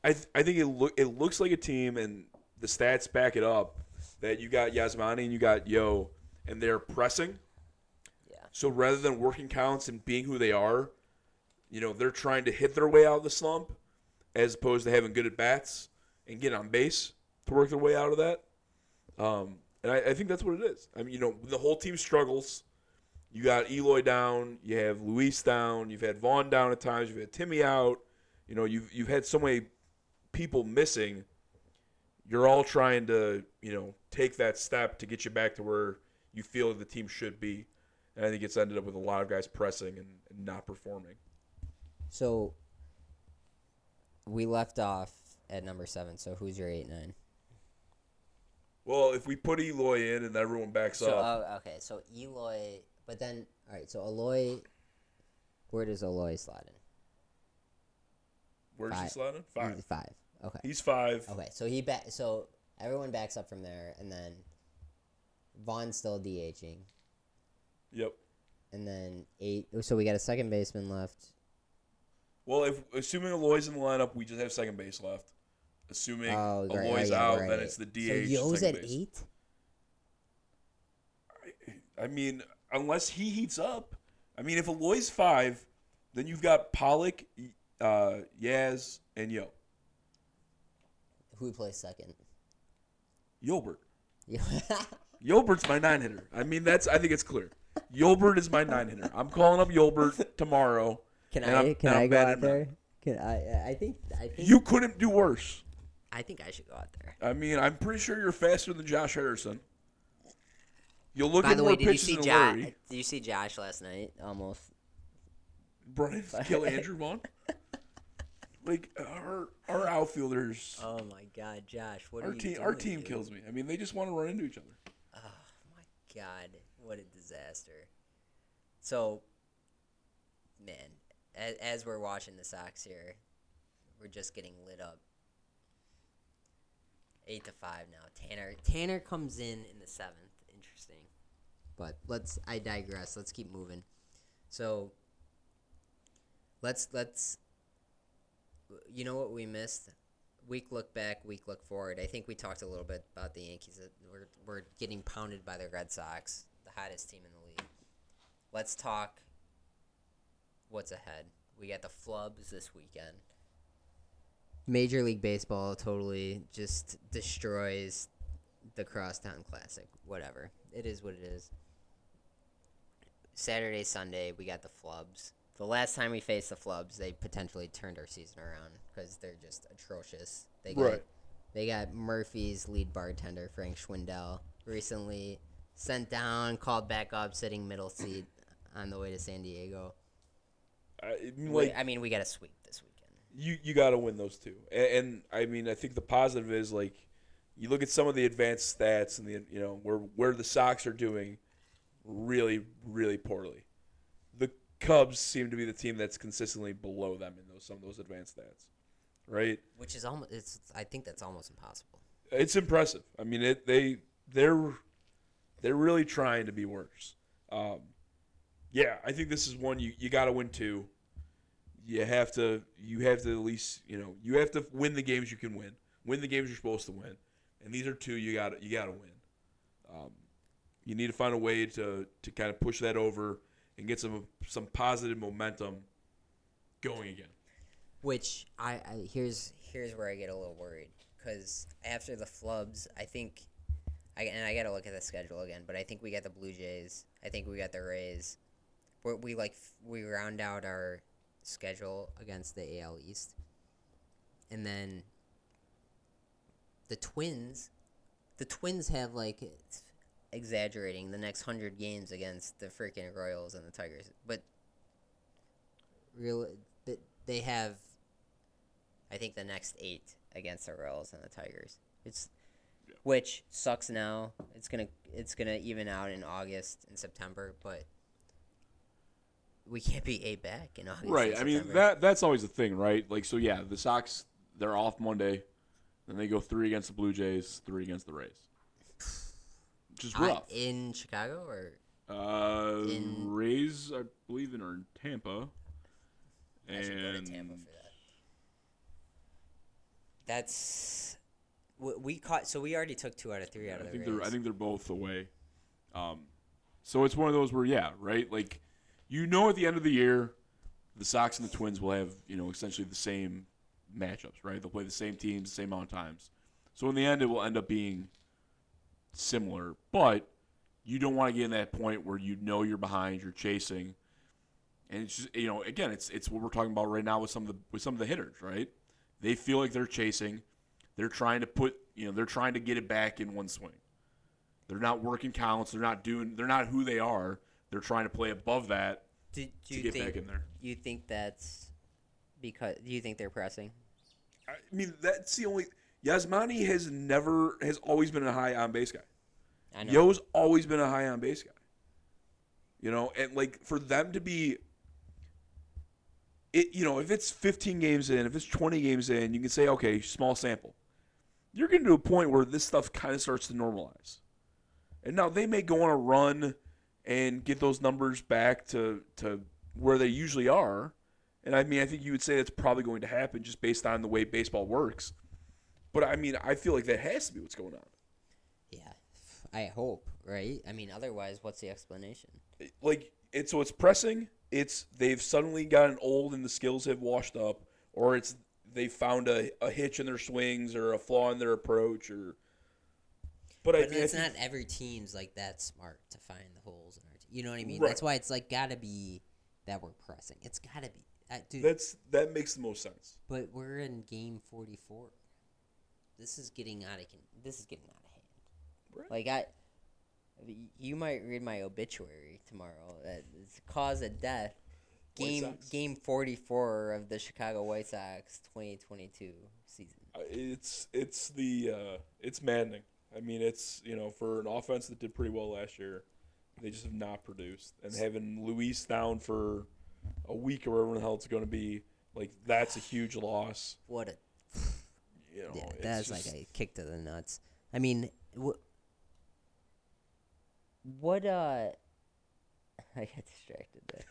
I think it looks like a team, and the stats back it up. That you got Yasmani and you got Yo, and they're pressing. Yeah. So rather than working counts and being who they are, they're trying to hit their way out of the slump as opposed to having good at-bats and getting on base to work their way out of that. And I think that's what it is. I mean, the whole team struggles. You got Eloy down. You have Luis down. You've had Vaughn down at times. You've had Timmy out. You've had so many people missing. You're all trying to, take that step to get you back to where you feel the team should be. And I think it's ended up with a lot of guys pressing and not performing. So we left off at number 7. So who's your 8-9? Well, if we put Eloy in and everyone backs up. Oh, okay. So Eloy, but then, all right. So Eloy, where does Eloy slide in? Where does he slide in? 5. 5. Okay. He's 5. Okay. So so everyone backs up from there, and then Vaughn's still DHing. Yep. And then 8. So we got a second baseman left. Well, assuming Eloy's in the lineup, we just have second base left. Assuming Eloy's out, then it's the DH. So Yo's at 8? I mean, unless he heats up. I mean, if Eloy's 5, then you've got Pollock, Yaz, and Yo. Who plays second? Yolbert. Yolbert's my 9-hitter. I mean, I think it's clear. Yolbert is my 9-hitter. I'm calling up Yolbert tomorrow. Can I go out there? I think you couldn't do worse. I think I should go out there. I mean, I'm pretty sure you're faster than Josh Harrison. You'll look at more pitches than Leury. Did you see Josh last night? Almost. Brian kill Andrew Vaughn. Like our outfielders. Oh my God, Josh! What are you doing? Our team kills me. I mean, they just want to run into each other. Oh my God, what a disaster! So, man, as we're watching the Sox here, we're just getting lit up. 8-5 now. Tanner comes in the 7th. Interesting, but I digress. Let's keep moving. So let's. You know what we missed? Week look back, week look forward. I think we talked a little bit about the Yankees. We're getting pounded by the Red Sox, the hottest team in the league. Let's talk what's ahead. We got the Flubs this weekend. Major League Baseball totally just destroys the Crosstown Classic. Whatever. It is what it is. Saturday, Sunday, we got the Flubs. The last time we faced the Flubs, they potentially turned our season around because they're just atrocious. They got Murphy's lead bartender, Frank Schwindel, recently sent down, called back up, sitting middle seat on the way to San Diego. We got to sweep this weekend. You got to win those two. And, I mean, I think the positive is, like, you look at some of the advanced stats and, where the Sox are doing really, really poorly. Cubs seem to be the team that's consistently below them in some of those advanced stats, right? Which is I think that's almost impossible. It's impressive. I mean, they're really trying to be worse. I think this is one you got to win two. You have to at least you have to win the games you can win the games you're supposed to win, and these are two you got to win. You need to find a way to kind of push that over and get some positive momentum going again. Which here's where I get a little worried, because after the Flubs, I got to look at the schedule again. But I think we got the Blue Jays. I think we got the Rays. We round out our schedule against the AL East, and then the Twins. The Twins have exaggerating the next 100 games against the freaking Royals and the Tigers, but really they have, I think, the next 8 against the Royals and the Tigers. Which sucks now. It's gonna even out in August and September, but we can't be 8 back in August. Right. I mean, that's always the thing, right? Like, so yeah, the Sox, they're off Monday, then they go 3 against the Blue Jays, 3 against the Rays. Just rough. In Chicago or in Rays, I believe, are in Tampa. I should go to Tampa for that. That's we caught. So we already took 2 out of 3 out of the Rays. I think they're both away. So it's one of those where right. Like, at the end of the year, the Sox and the Twins will have essentially the same matchups. Right, they'll play the same teams, the same amount of times. So in the end, it will end up being similar, but you don't want to get in that point where you're behind, you're chasing, and it's just again, it's what we're talking about right now with some of the hitters, right? They feel like they're chasing, they're trying to put they're trying to get it back in one swing. They're not working counts, they're not who they are. They're trying to play above that to get back in there. You think that's because – do you think they're pressing? I mean, that's the only – Yasmani has always been a high on-base guy. I know. Yo's always been a high on-base guy. You know, and, like, for them to be – you know, if it's 15 games in, if it's 20 games in, you can say, okay, small sample. You're getting to a point where this stuff kind of starts to normalize. And now they may go on a run and get those numbers back to where they usually are. And, I mean, I think you would say that's probably going to happen just based on the way baseball works. But, I mean, I feel like that has to be what's going on. Yeah, I hope, right? I mean, otherwise, what's the explanation? Like, it's pressing. It's they've suddenly gotten old and the skills have washed up, or it's they found a hitch in their swings or a flaw in their approach. But I think not every team's like that smart to find the holes in our team. You know what I mean? Right. That's why it's like gotta be that we're pressing. It's gotta be, dude. That makes the most sense. But we're in game 44. This is getting out of hand. Right. You might read my obituary tomorrow. It's cause of death. Game 44 of the Chicago White Sox 2022 season. It's maddening. I mean, it's, you know, for an offense that did pretty well last year, they just have not produced. And having Luis down for a week or whatever the hell it's going to be, like, that's a huge loss. What a, you know, yeah, that's just like a kick to the nuts. I mean, What I got distracted there.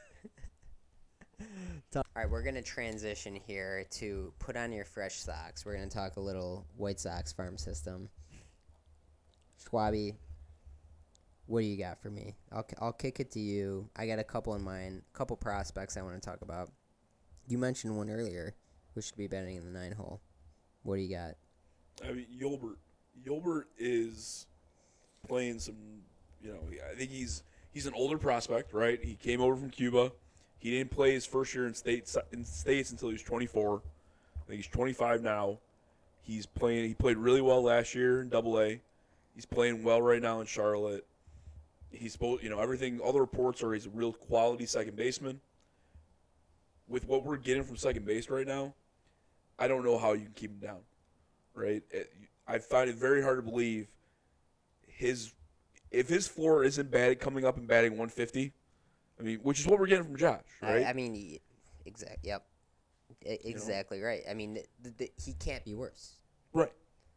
All right, we're going to transition here to put on your fresh socks. We're going to talk a little White Sox farm system. Schwabby, what do you got for me? I'll kick it to you. I got a couple in mind, a couple prospects I want to talk about. You mentioned one earlier, who should be batting in the 9-hole. What do you got? I mean, Yolbert is playing some... You know, I think he's an older prospect, right? He came over from Cuba. He didn't play his first year in states until he was 24. I think he's 25 now. He's playing. He played really well last year in Double-A. He's playing well right now in Charlotte. He's supposed, you know, everything. All the reports are he's a real quality second baseman. With what we're getting from second base right now, I don't know how you can keep him down, right? I find it very hard to believe If his floor isn't bad, coming up and batting 150, I mean, which is what we're getting from Josh, right? I mean, exactly. Yep, exactly, you know? Right. I mean, he can't be worse. Right.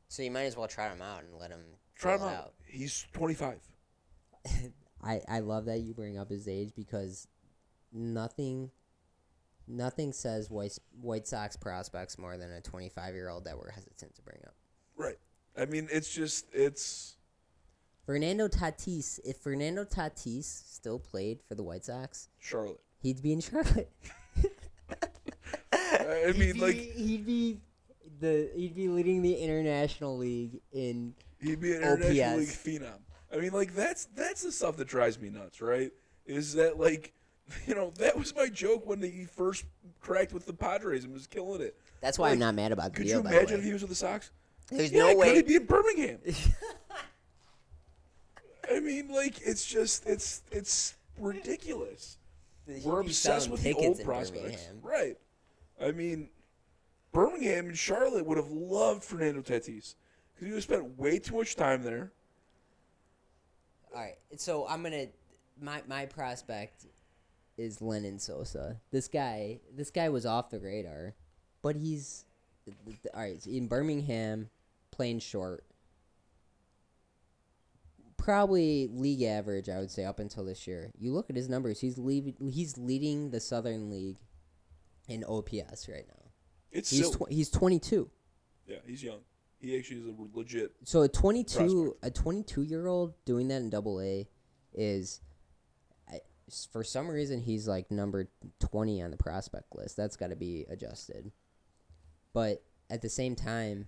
So you might as well try him out and let him try him out. He's 25. I love that you bring up his age because nothing says White Sox prospects more than a 25-year-old that we're hesitant to bring up. Right. I mean, it's. If Fernando Tatis still played for the White Sox, Charlotte, he'd be in Charlotte. I mean, he'd be leading the International League in OPS. He'd be an International League phenom. I mean, like that's the stuff that drives me nuts, right? Is that like, you know, that was my joke when he first cracked with the Padres and was killing it. That's why I'm not mad about the deal. Could you imagine if he was with the Sox? There's no way he'd be in Birmingham. I mean, like, it's just, it's ridiculous. We're obsessed with the old prospects. Right. I mean, Birmingham and Charlotte would have loved Fernando Tatis because he would have spent way too much time there. All right. So I'm going to, my prospect is Lennon Sosa. This guy was off the radar, but he's, all right, so in Birmingham, playing short. Probably league average, I would say, up until this year. You look at his numbers; he's leading the Southern League in OPS right now. He's 22. Yeah, he's young. He actually is a legit. So a 22-year-old doing that in Double-A is, for some reason, he's like number 20 on the prospect list. That's got to be adjusted. But at the same time,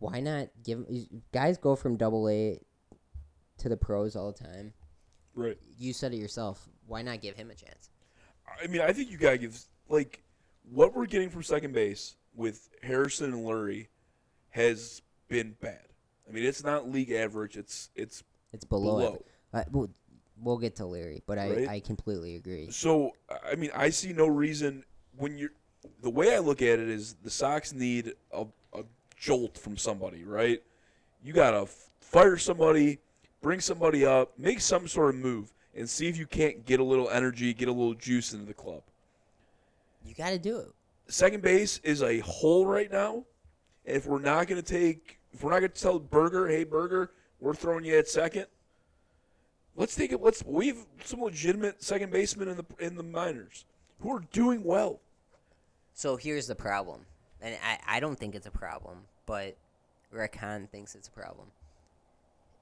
why not give guys go from Double-A to the pros all the time. Right. You said it yourself. Why not give him a chance? I mean, I think you got to give – like, what we're getting from second base with Harrison and Leury has been bad. I mean, it's not league average. It's below. We'll get to Leury, but right? I completely agree. So, I mean, I see no reason when you're – the way I look at it is the Sox need a jolt from somebody, right? You got to fire somebody, bring somebody up, make some sort of move, and see if you can't get a little energy, get a little juice into the club. You got to do it. Second base is a hole right now. And if we're not going to take – if we're not going to tell Burger, hey, Burger, we're throwing you at second, let's take it. Let's we've some legitimate second basemen in the minors who are doing well. So here's the problem, and I don't think it's a problem, but Rick Hahn thinks it's a problem.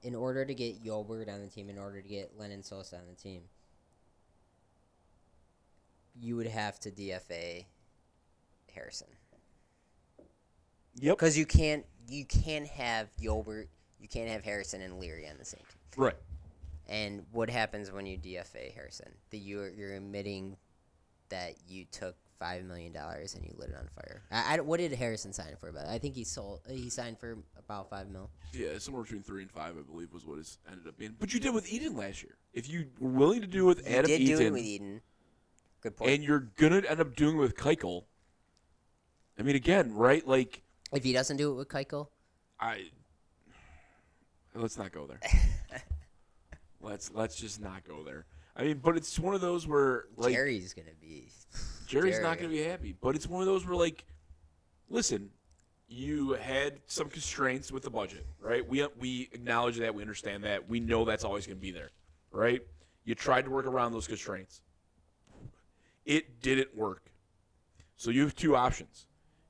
In order to get Yolbert on the team, in order to get Lennon Sosa on the team, you would have to DFA Harrison. Yep. Because you can't have Yolbert, you can't have Harrison and Leury on the same team. Right. And what happens when you DFA Harrison? That you're admitting that you took $5 million and you lit it on fire. What did Harrison sign for? About I think he signed for about $5 million. Yeah, somewhere between 3 and 5, I believe, was what it ended up being. But you did with Eden last year. If you were willing to do with Adam Eaton, you did do it with Eden. Good point. And you're gonna end up doing it with Keuchel. I mean, again, right? Like, if he doesn't do it with Keuchel, let's not go there. Let's just not go there. I mean, but it's one of those where like Jerry's not gonna be happy. But it's one of those where like, listen, you had some constraints with the budget, right? We acknowledge that, we understand that, we know that's always gonna be there, right? You tried to work around those constraints. It didn't work. So you have two options.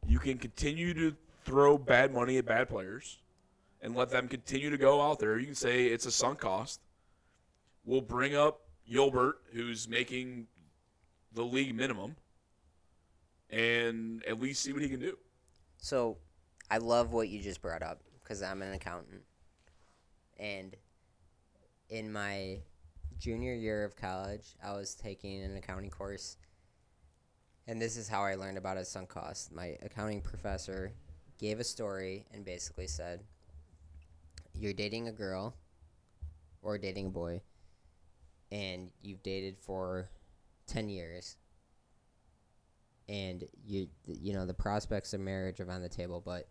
You can continue to throw bad money at bad players and let them continue to go out there. You can say it's a sunk cost. We'll bring up Yolbert, who's making the league minimum, and at least see what he can do. So I love what you just brought up because I'm an accountant. And in my junior year of college, I was taking an accounting course, and this is how I learned about a sunk cost. My accounting professor gave a story and basically said, you're dating a girl or dating a boy, and you've dated for 10 years, and you know the prospects of marriage are on the table, but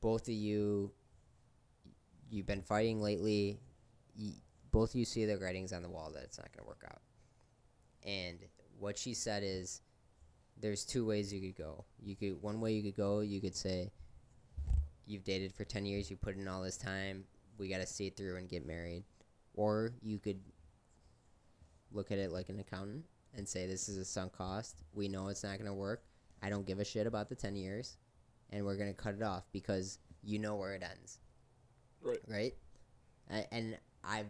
both of you've been fighting lately. Both of you see the writings on the wall that it's not going to work out. And what she said is there's two ways you could go. You could say you've dated for 10 years, you put in all this time, we got to see it through and get married. Or you could look at it like an accountant and say this is a sunk cost. We know it's not going to work. I don't give a shit about the 10 years, and we're going to cut it off because you know where it ends. Right. Right? And I've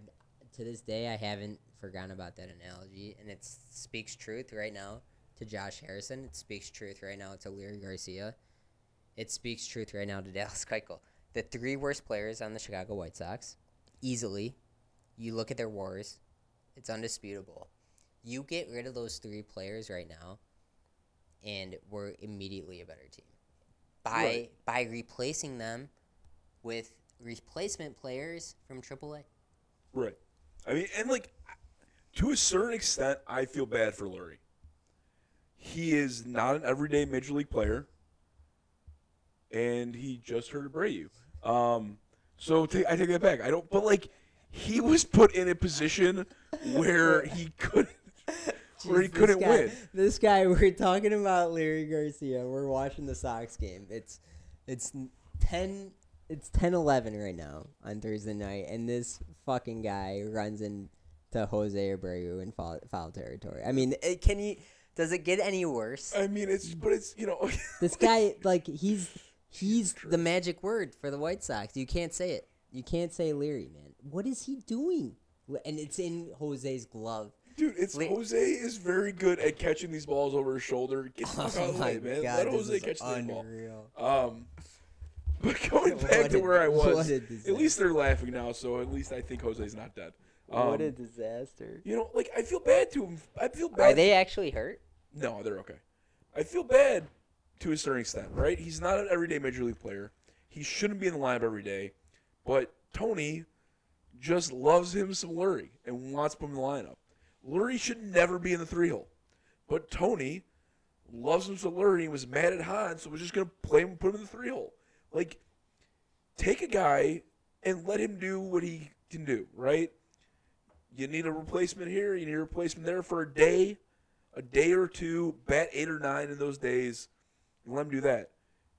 to this day, I haven't forgotten about that analogy, and it speaks truth right now to Josh Harrison. It speaks truth right now to Leury Garcia. It speaks truth right now to Dallas Keuchel. The three worst players on the Chicago White Sox, easily. You look at their WARs. It's undisputable. You get rid of those three players right now, and we're immediately a better team. By replacing them with replacement players from AAA. Right. I mean, and like, to a certain extent, I feel bad for Leury. He is not an everyday Major League player, and he just hurt Abreu. I take that back. I don't, but like, he was put in a position where he couldn't, win. This guy, we're talking about Leury Garcia. We're watching the Sox game. It's 10:11 right now on Thursday night, and this fucking guy runs into Jose Abreu in foul territory. I mean, does it get any worse? I mean, it's you know, this guy like he's the magic word for the White Sox. You can't say it. You can't say Leury, man. What is he doing? And it's in Jose's glove. Dude, Jose is very good at catching these balls over his shoulder. Get the fuck out of the way, man. Let Jose catch the ball. But going back to where I was, at least they're laughing now, so at least I think Jose's not dead. What a disaster. You know, like, I feel bad to him. I feel bad. Are they actually hurt? No, they're okay. I feel bad to a certain extent, right? He's not an everyday Major League player. He shouldn't be in the lineup every day. But Tony just loves him some Leury and wants him in the lineup. Leury should never be in the three-hole. But Tony loves him some Leury and was mad at Hans, so was just going to play him and put him in the three-hole. Like, take a guy and let him do what he can do, right? You need a replacement here. You need a replacement there for a day or two, bat 8 or 9 in those days, and let him do that.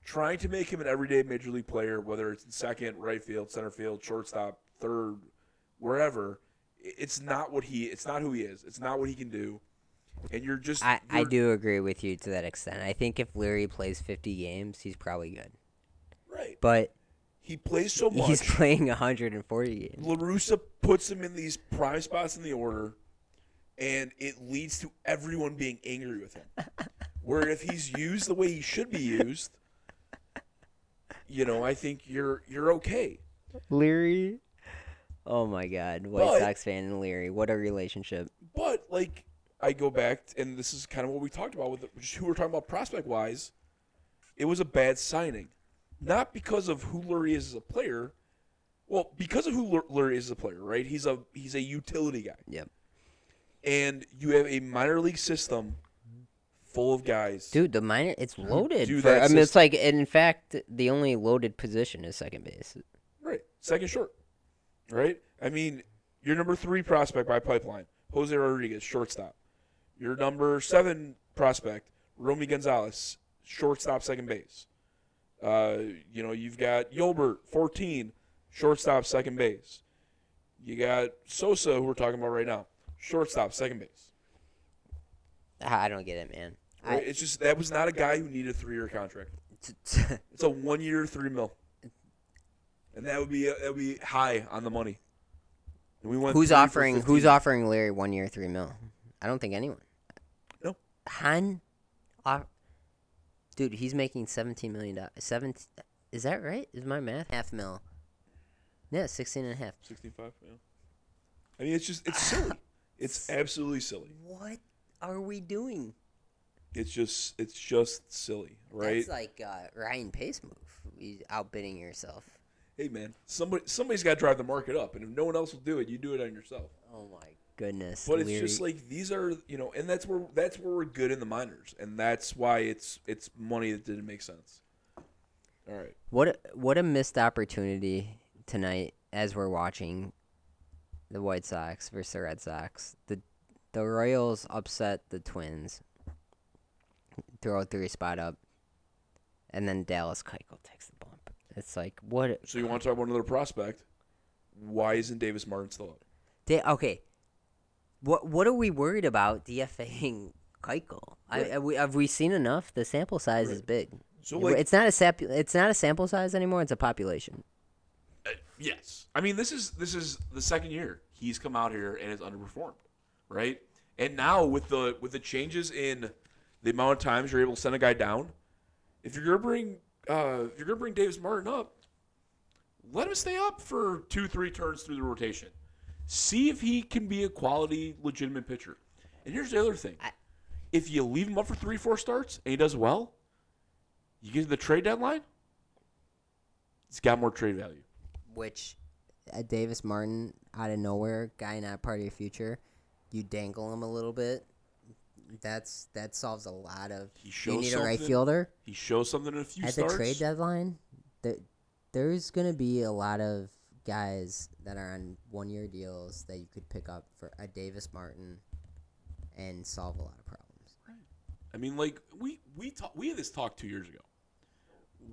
Trying to make him an everyday major league player, whether it's in second, right field, center field, shortstop, third, wherever, it's not who he is. It's not what he can do. And you're just... I do agree with you to that extent. I think if Leury plays 50 games, he's probably good. Right. But... he plays so much. He's playing 140 games. La Russa puts him in these prime spots in the order, and it leads to everyone being angry with him. Where if he's used the way he should be used, you know, I think you're okay. Leury, oh my God, White Sox fan and Leury, what a relationship. But like, I go back, and this is kind of what we talked about with just who we're talking about prospect wise. It was a bad signing. Not because of who Leury is as a player. Well, because of who Leury is as a player, right? He's a utility guy. Yep. And you have a minor league system full of guys. Dude, the minor, it's loaded. It's like, in fact, the only loaded position is second base. Right. Second short. Right? I mean, your number 3 prospect by pipeline, Jose Rodriguez, shortstop. Your number 7 prospect, Romy Gonzalez, shortstop, second base. You know, you've got Yolbert, 14, shortstop, second base. You got Sosa, who we're talking about right now, shortstop, second base. I don't get it, man. It's just that was not a guy who needed a 3-year contract. It's a 1-year, $3 million, and that would be high on the money. And we went. Who's offering Leury 1-year, $3 million? I don't think anyone. No. Han. Dude, he's making $17 million. Is that right? Is my math half mil? Yeah, 16.5. 16.5. Yeah. I mean, it's silly. It's absolutely silly. What are we doing? It's just silly, right? It's like Ryan Pace move. He's outbidding yourself. Hey man, somebody's got to drive the market up, and if no one else will do it, you do it on yourself. Oh my goodness. But it's Leury. Just like these are, you know, and that's where we're good in the minors, and that's why it's money that didn't make sense. All right. What a missed opportunity tonight as we're watching the White Sox versus the Red Sox. The Royals upset the Twins, throw a 3 spot up, and then Dallas Keuchel takes the bump. It's like what? So you want to talk about another prospect? Why isn't Davis Martin still up? Okay. What are we worried about DFAing Keuchel? Right. Have we seen enough? The sample size is big. So like, it's not a sample size anymore. It's a population. Yes, I mean this is the second year he's come out here and has underperformed, right? And now with the changes in the amount of times you're able to send a guy down, if you're gonna bring Davis Martin up, let him stay up for 2-3 turns through the rotation. See if he can be a quality, legitimate pitcher. And here's the other thing. If you leave him up for 3-4 starts and he does well, you get to the trade deadline, he's got more trade value. Which, Davis Martin, out of nowhere, guy not part of your future, you dangle him a little bit. That solves a lot of – you need a right fielder. He shows something in a few starts. At the trade deadline, there's going to be a lot of – guys that are on 1-year deals that you could pick up for a Davis Martin and solve a lot of problems. Right. I mean, like we had this talk 2 years ago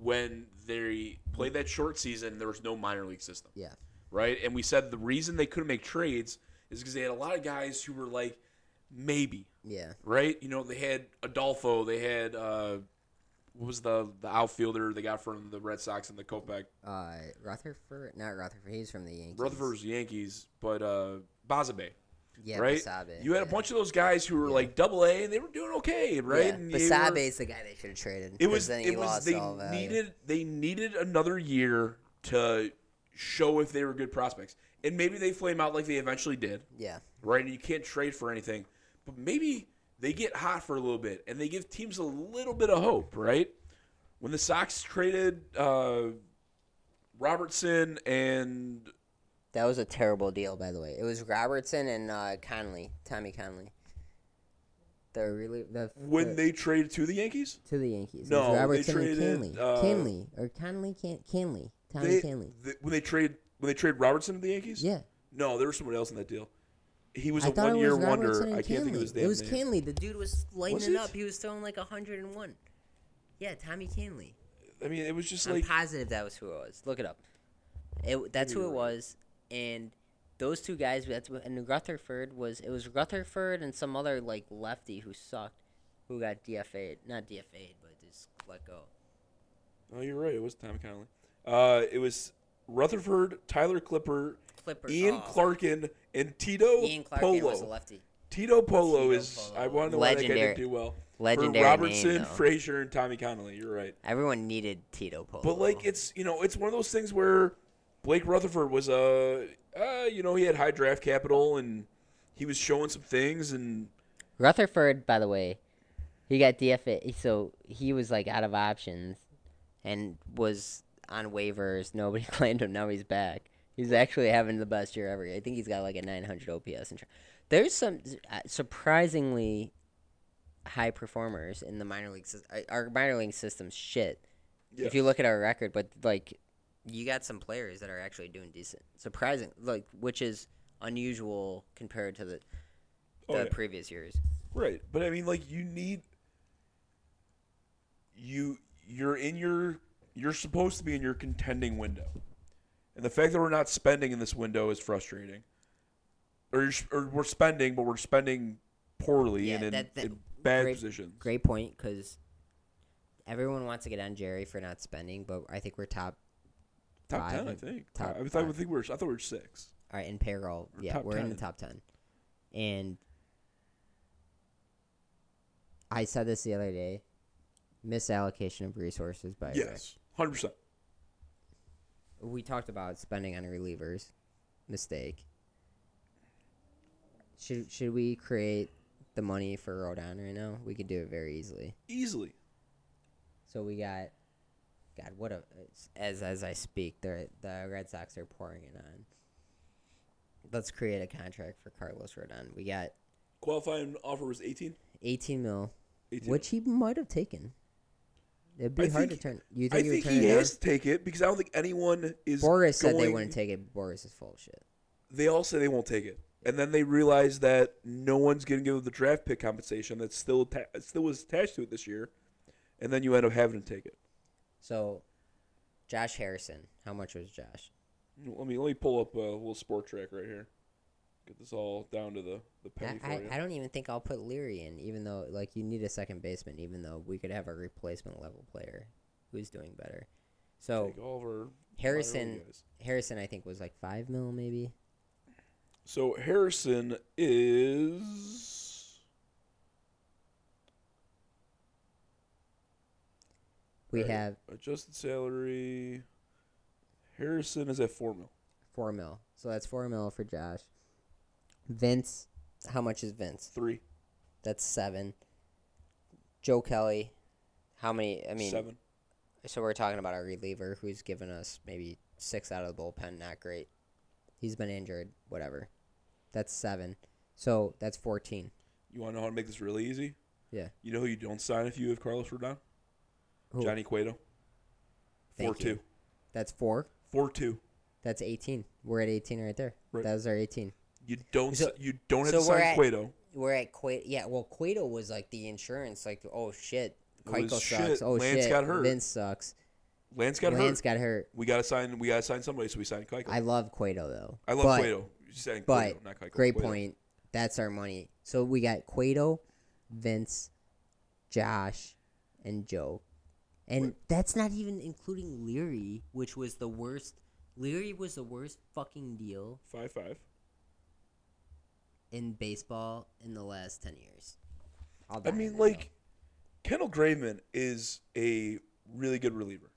when they played that short season. There was no minor league system. Yeah. Right. And we said the reason they couldn't make trades is because they had a lot of guys who were like maybe. Yeah. Right. You know, they had Adolfo. They had what was the outfielder they got from the Red Sox and the Kopech? Rutherford? Not Rutherford. He's from the Yankees. Rutherford's Yankees, but Basabe. Yeah, right? Basabe. You had a bunch of those guys who were like AA, and they were doing okay, right? Yeah. Basabe's the guy they should have traded. They needed another year to show if they were good prospects. And maybe they flame out like they eventually did. Yeah. Right? And you can't trade for anything. But maybe they get hot for a little bit, and they give teams a little bit of hope, right? When the Sox traded Robertson and That was a terrible deal, by the way. It was Robertson and Conley, Tommy Conley. They're really when they traded to the Yankees. To the Yankees. No, Robertson they traded and Conley. Conley. Tommy Conley. When they trade Robertson to the Yankees. Yeah. No, there was someone else in that deal. He was a one-year wonder. I can't think of his name. It was Conley. The dude was lighting it up. He was throwing like 101. Yeah, Tommy Conley. I mean, it was just like. I'm positive that was who it was. Look it up. That's who it was, and those two guys. And Rutherford was. It was Rutherford and some other like lefty who sucked, who got DFA'd. Not DFA'd, but just let go. Oh, you're right. It was Tommy Conley. It was Rutherford, Tyler Clipper, Ian Clarkin, and Tito Ian Clarkin Polo. Was a lefty. Tito Polo is. Polo. I want to know why that guy didn't do well. Legendary for Robertson, name, Frazier, and Tommy Conley. You're right. Everyone needed Tito Polo. But like it's one of those things where Blake Rutherford was he had high draft capital and he was showing some things and Rutherford, by the way, he got DFA, so he was like out of options and was on waivers. Nobody claimed him. Now he's back. He's actually having the best year ever. I think he's got like a 900 OPS. There's some surprisingly high performers in the minor league system. Our minor league system's shit. Yeah. If you look at our record, but like you got some players that are actually doing decent. Surprising, like which is unusual compared to the previous years. Right. But I mean like you're supposed to be in your contending window. And the fact that we're not spending in this window is frustrating. Or we're spending, but we're spending poorly in bad positions. Great point, because everyone wants to get on Jerry for not spending, but I think we're top 10. I think. I thought we were 6. All right, in payroll, we're in the top 10. And I said this the other day: misallocation of resources by yes, 100%. We talked about spending on relievers, mistake. Should we create the money for Rodon right now? We could do it very easily. Easily. So we got, God, what a as I speak, the Red Sox are pouring it on. Let's create a contract for Carlos Rodon. We got qualifying offer was 18. 18 mil, 18. Which he might have taken. It'd be hard to turn. You think he has to take it because I don't think anyone is. Boris said they wouldn't take it. Boris is full of shit. They all say they won't take it. And then they realized that no one's going to give them the draft pick compensation that still was attached to it this year. And then you end up having to take it. So, Josh Harrison. How much was Josh? Let me pull up a little sport track right here. Get this all down to the penny for you. I don't even think I'll put Leury in, even though like you need a second baseman, even though we could have a replacement level player who's doing better. So, Harrison I think was like 5 mil maybe. So Harrison is. We right. have adjusted salary. Harrison is at 4 mil. 4 mil. So that's 4 mil for Josh. Vince, how much is Vince? 3. That's 7. Joe Kelly, how many? 7. So we're talking about our reliever who's given us maybe 6 out of the bullpen. Not great. He's been injured. Whatever. That's 7. So that's 14. You want to know how to make this really easy? Yeah. You know who you don't sign if you have Carlos Rodon? Who? Johnny Cueto. 4-2. That's 4? 4-2. That's 18. We're at 18 right there. Right. That was our 18. You don't have to sign Cueto. We're at Cueto. Yeah, well, Cueto was like the insurance. Like, oh, shit. Cueto sucks. Shit. Oh, Lance shit. Got hurt. Vince sucks. Lance got hurt. We gotta sign somebody, so we signed Cueto. I love Cueto though. Cueto, not Cueto. Great Cueto. Point. That's our money. So we got Cueto, Vince, Josh, and Joe, and that's not even including Leury, which was the worst. Leury was the worst fucking deal. 5.5 in baseball in the last 10 years. I mean, like Kendall Graveman is a really good reliever.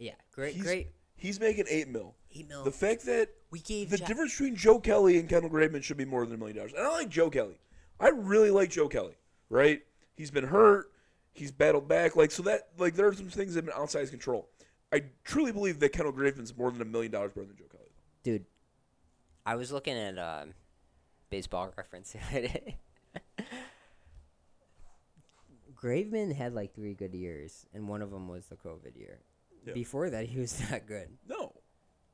Yeah, great. He's making 8 mil. 8 mil. The fact that we gave the difference between Joe Kelly and Kendall Graveman should be more than $1 million. And I like Joe Kelly. I really like Joe Kelly. Right? He's been hurt. He's battled back. Like so that like there are some things that have been outside his control. I truly believe that Kendall Graveman's more than $1 million better than Joe Kelly. Dude, I was looking at Baseball Reference today. Graveman had like 3 good years, and one of them was the COVID year. Yeah. Before that, he was not good. No.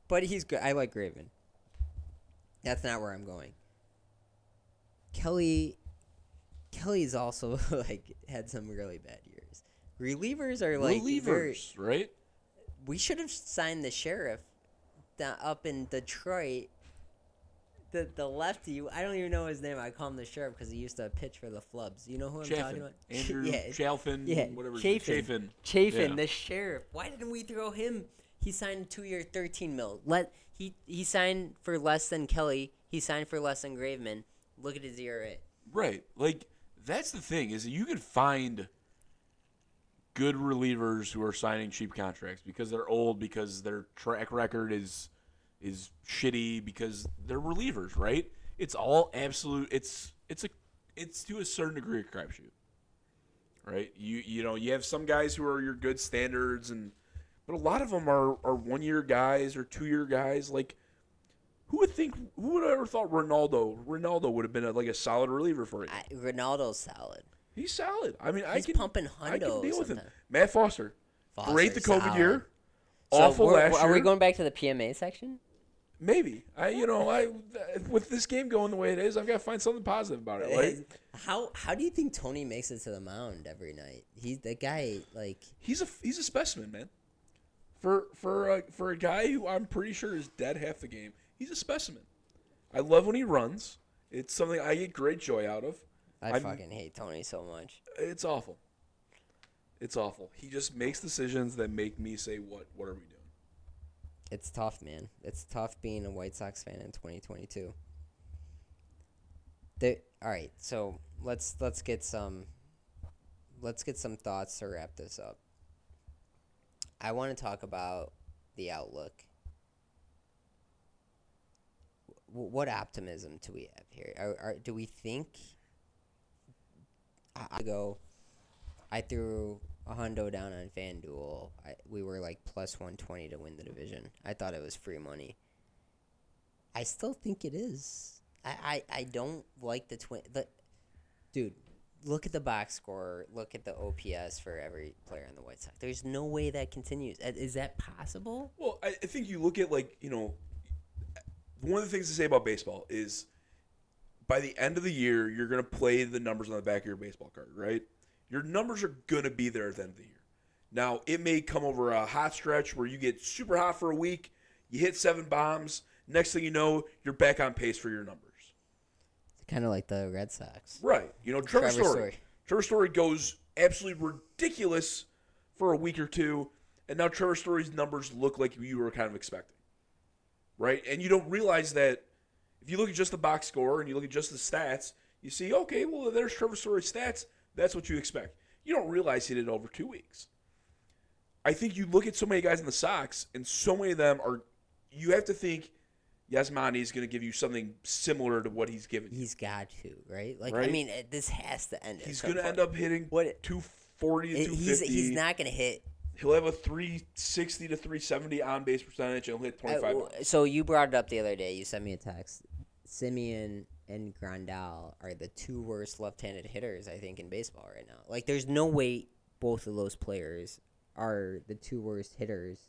But he's good. I like Graveman. That's not where I'm going. Kelly's also like had some really bad years. Relievers are like relievers, right? We should have signed the sheriff up in Detroit. The lefty, I don't even know his name. I call him the sheriff because he used to pitch for the Flubs. You know who I'm talking about? Andrew Chafin, yeah. The sheriff. Why didn't we throw him? He signed a 2-year $13 million. He signed for less than Kelly. He signed for less than Graveman. Look at his ERA. Right. Like, that's the thing, is that you can find good relievers who are signing cheap contracts because they're old, because their track record is shitty, because they're relievers, right? It's all absolute. It's to a certain degree a crapshoot, right? You know, you have some guys who are your good standards, but a lot of them are 1-year guys or 2-year guys. Like, who would have ever thought Ronaldo would have been a solid reliever for you? Ronaldo's solid. He's solid. I mean, he's pumping hundos. I can deal with him. Matt Foster great the COVID year. Awful last year. Are we going back to the PMA section? Maybe. I with this game going the way it is, I've got to find something positive about it. Like, how do you think Tony makes it to the mound every night? He's the guy. Like, he's a specimen, man. For a guy who I'm pretty sure is dead half the game, he's a specimen. I love when he runs. It's something I get great joy out of. I fucking hate Tony so much. It's awful. It's awful. He just makes decisions that make me say, what are we doing? It's tough, man. It's tough being a White Sox fan in 2022. All right, so let's get some thoughts to wrap this up. I want to talk about the outlook. What optimism do we have here? Do we think I threw a hundo down on FanDuel. We were like plus 120 to win the division. I thought it was free money. I still think it is. I don't like the Twins. Dude, look at the box score. Look at the OPS for every player on the White Sox. There's no way that continues. Is that possible? Well, I think you look at one of the things to say about baseball is by the end of the year, you're going to play the numbers on the back of your baseball card, right? Your numbers are going to be there at the end of the year. Now, it may come over a hot stretch where you get super hot for a week, you hit 7 bombs, next thing you know, you're back on pace for your numbers. It's kind of like the Red Sox. Right. You know, Trevor Story. Trevor Story goes absolutely ridiculous for a week or two, and now Trevor Story's numbers look like you were kind of expecting. Right? And you don't realize that if you look at just the box score and you look at just the stats, you see, okay, well, there's Trevor Story's stats. That's what you expect. You don't realize he did it over 2 weeks. I think you look at so many guys in the Sox, and so many of them are – you have to think Yasmani is going to give you something similar to what he's given you. He's got to, right? Like, right? I mean, this has to end. He's going to end up hitting 240 to 250. He's not going to hit – he'll have a 360 to 370 on-base percentage, and he'll hit 25. So you brought it up the other day. You sent me a text. Simeon and Grandal are the 2 worst left-handed hitters, I think, in baseball right now. Like, there's no way both of those players are the 2 worst hitters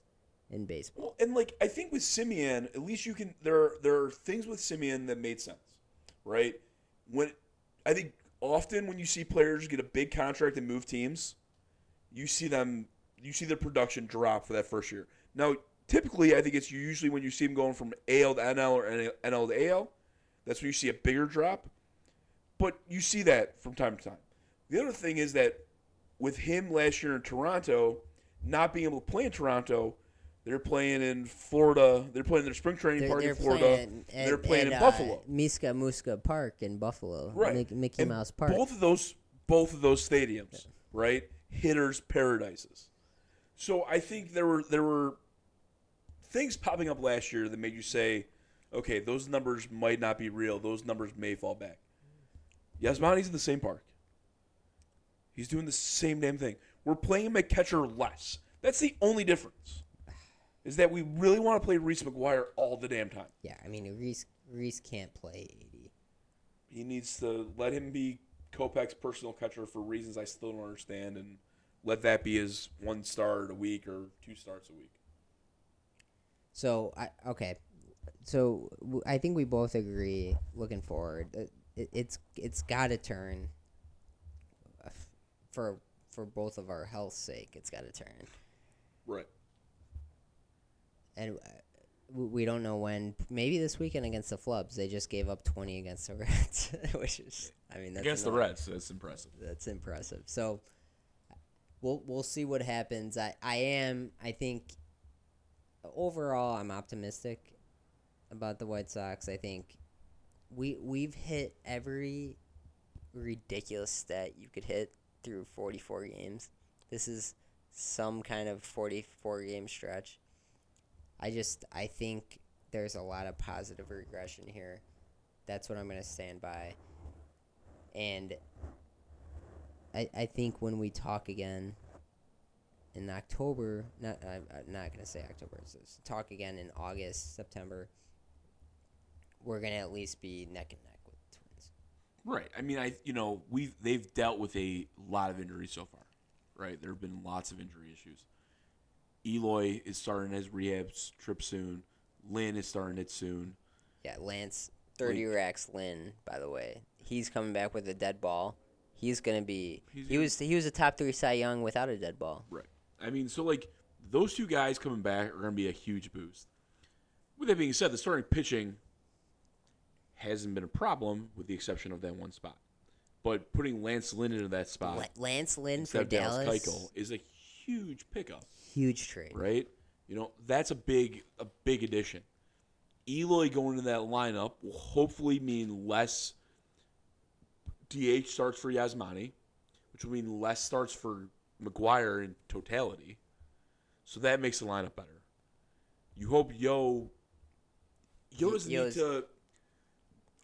in baseball. Well, and, I think with Simeon, at least you can – there are things with Simeon that made sense, right? I think often when you see players get a big contract and move teams, you see their production drop for that first year. Now, typically, I think it's usually when you see them going from AL to NL or NL to AL, that's when you see a bigger drop. But you see that from time to time. The other thing is that with him last year in Toronto, not being able to play in Toronto, they're playing in Florida. They're playing their spring training park in Florida. They're playing in Buffalo. Miska Muska Park in Buffalo. Right. Mickey Mouse Park. Both of those stadiums, yeah. Right? Hitters' paradises. So I think there were things popping up last year that made you say, okay, those numbers might not be real. Those numbers may fall back. Yasmani's in the same park. He's doing the same damn thing. We're playing him at catcher less. That's the only difference. is that we really want to play Reese McGuire all the damn time. Yeah, I mean, Reese can't play 80. He needs to let him be Kopech's personal catcher for reasons I still don't understand, and let that be his one start a week or two starts a week. So, I think we both agree, looking forward, it's got to turn for both of our health's sake. It's got to turn. Right. And we don't know when. Maybe this weekend against the Flubs. They just gave up 20 against the Reds, which is, I mean, that's against the Reds. That's impressive. That's impressive. So we'll see what happens. I think overall I'm optimistic about the White Sox. I think we've hit every ridiculous stat you could hit through 44 games. This is some kind of 44 game stretch. I think there's a lot of positive regression here. That's what I'm going to stand by. And I think when we talk again in October, I'm not going to say October, so talk again in August, September, we're going to at least be neck and neck with the Twins. Right. I mean, they've dealt with a lot of injuries so far, right? There have been lots of injury issues. Eloy is starting his rehab trip soon. Lynn is starting it soon. Yeah, Lance, 30 racks Lynn, by the way. He's coming back with a dead ball. He's going to be – he was a top 3 Cy Young without a dead ball. Right. I mean, so, like, those two guys coming back are going to be a huge boost. With that being said, the starting pitching hasn't been a problem with the exception of that one spot. But putting Lance Lynn into that spot – Lance Lynn for Dallas Keuchel is a huge pickup. Huge trade. Right? That's a big addition. Eloy going into that lineup will hopefully mean less DH starts for Yasmani, which will mean less starts for McGuire in totality. So that makes the lineup better. You hope Yo doesn't need to...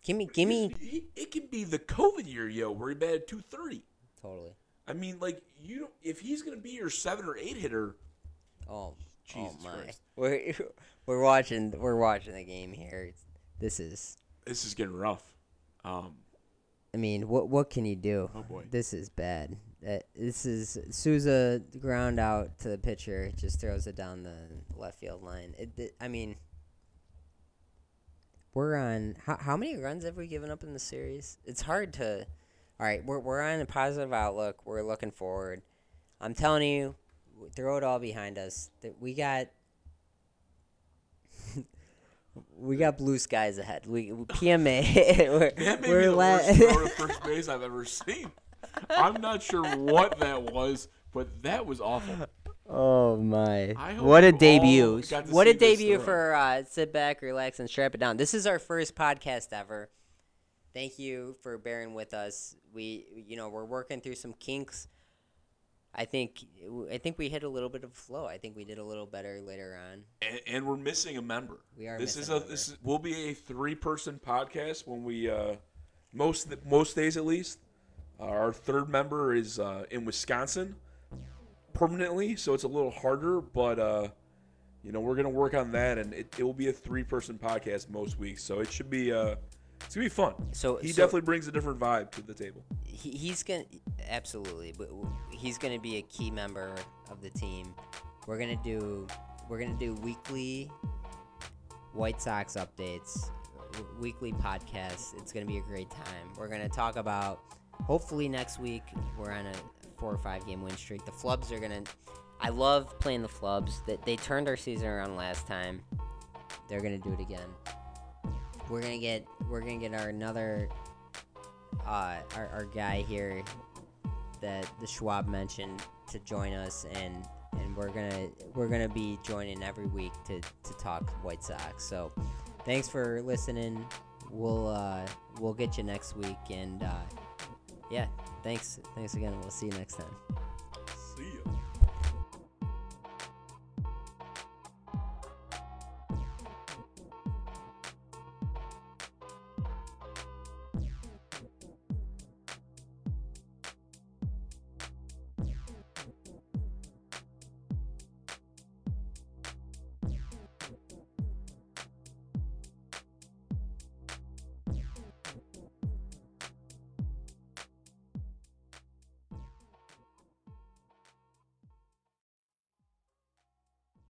Gimme. It can be the COVID year, Yo, where he batted 230. Totally. I mean, like, you don't... If he's going to be your 7 or 8 hitter... Oh, Jesus Christ. We're watching the game here. This is getting rough. I mean, what can you do? Oh boy, this is bad. This is Souza ground out to the pitcher, just throws it down the left field line. I mean, we're on how many runs have we given up in the series? It's hard to. All right, we're on a positive outlook. We're looking forward. I'm telling you. Throw it all behind us. We got blue skies ahead. PMA. That may be the worst throw to first base I've ever seen. I'm not sure what that was, but that was awful. Oh my! What a debut! What a debut for sit back, relax, and strap it down. This is our first podcast ever. Thank you for bearing with us. We're working through some kinks. I think we hit a little bit of flow. I think we did a little better later on. And we're missing a member. We are. This will be a 3-person podcast when we most days at least. Our third member is in Wisconsin permanently, so it's a little harder. But we're gonna work on that, and it will be a 3-person podcast most weeks. So it should be. It's gonna be fun. So he definitely brings a different vibe to the table. He's gonna absolutely. He's gonna be a key member of the team. We're gonna do weekly White Sox updates, weekly podcasts. It's gonna be a great time. We're gonna talk about. Hopefully next week we're on a 4 or 5 game win streak. The Flubs are gonna. I love playing the Flubs. That they turned our season around last time. They're gonna do it again. We're gonna get our another our guy here that the Schwab mentioned to join us, and we're gonna be joining every week to talk White Sox. So thanks for listening. We'll get you next week, and thanks again. We'll see you next time.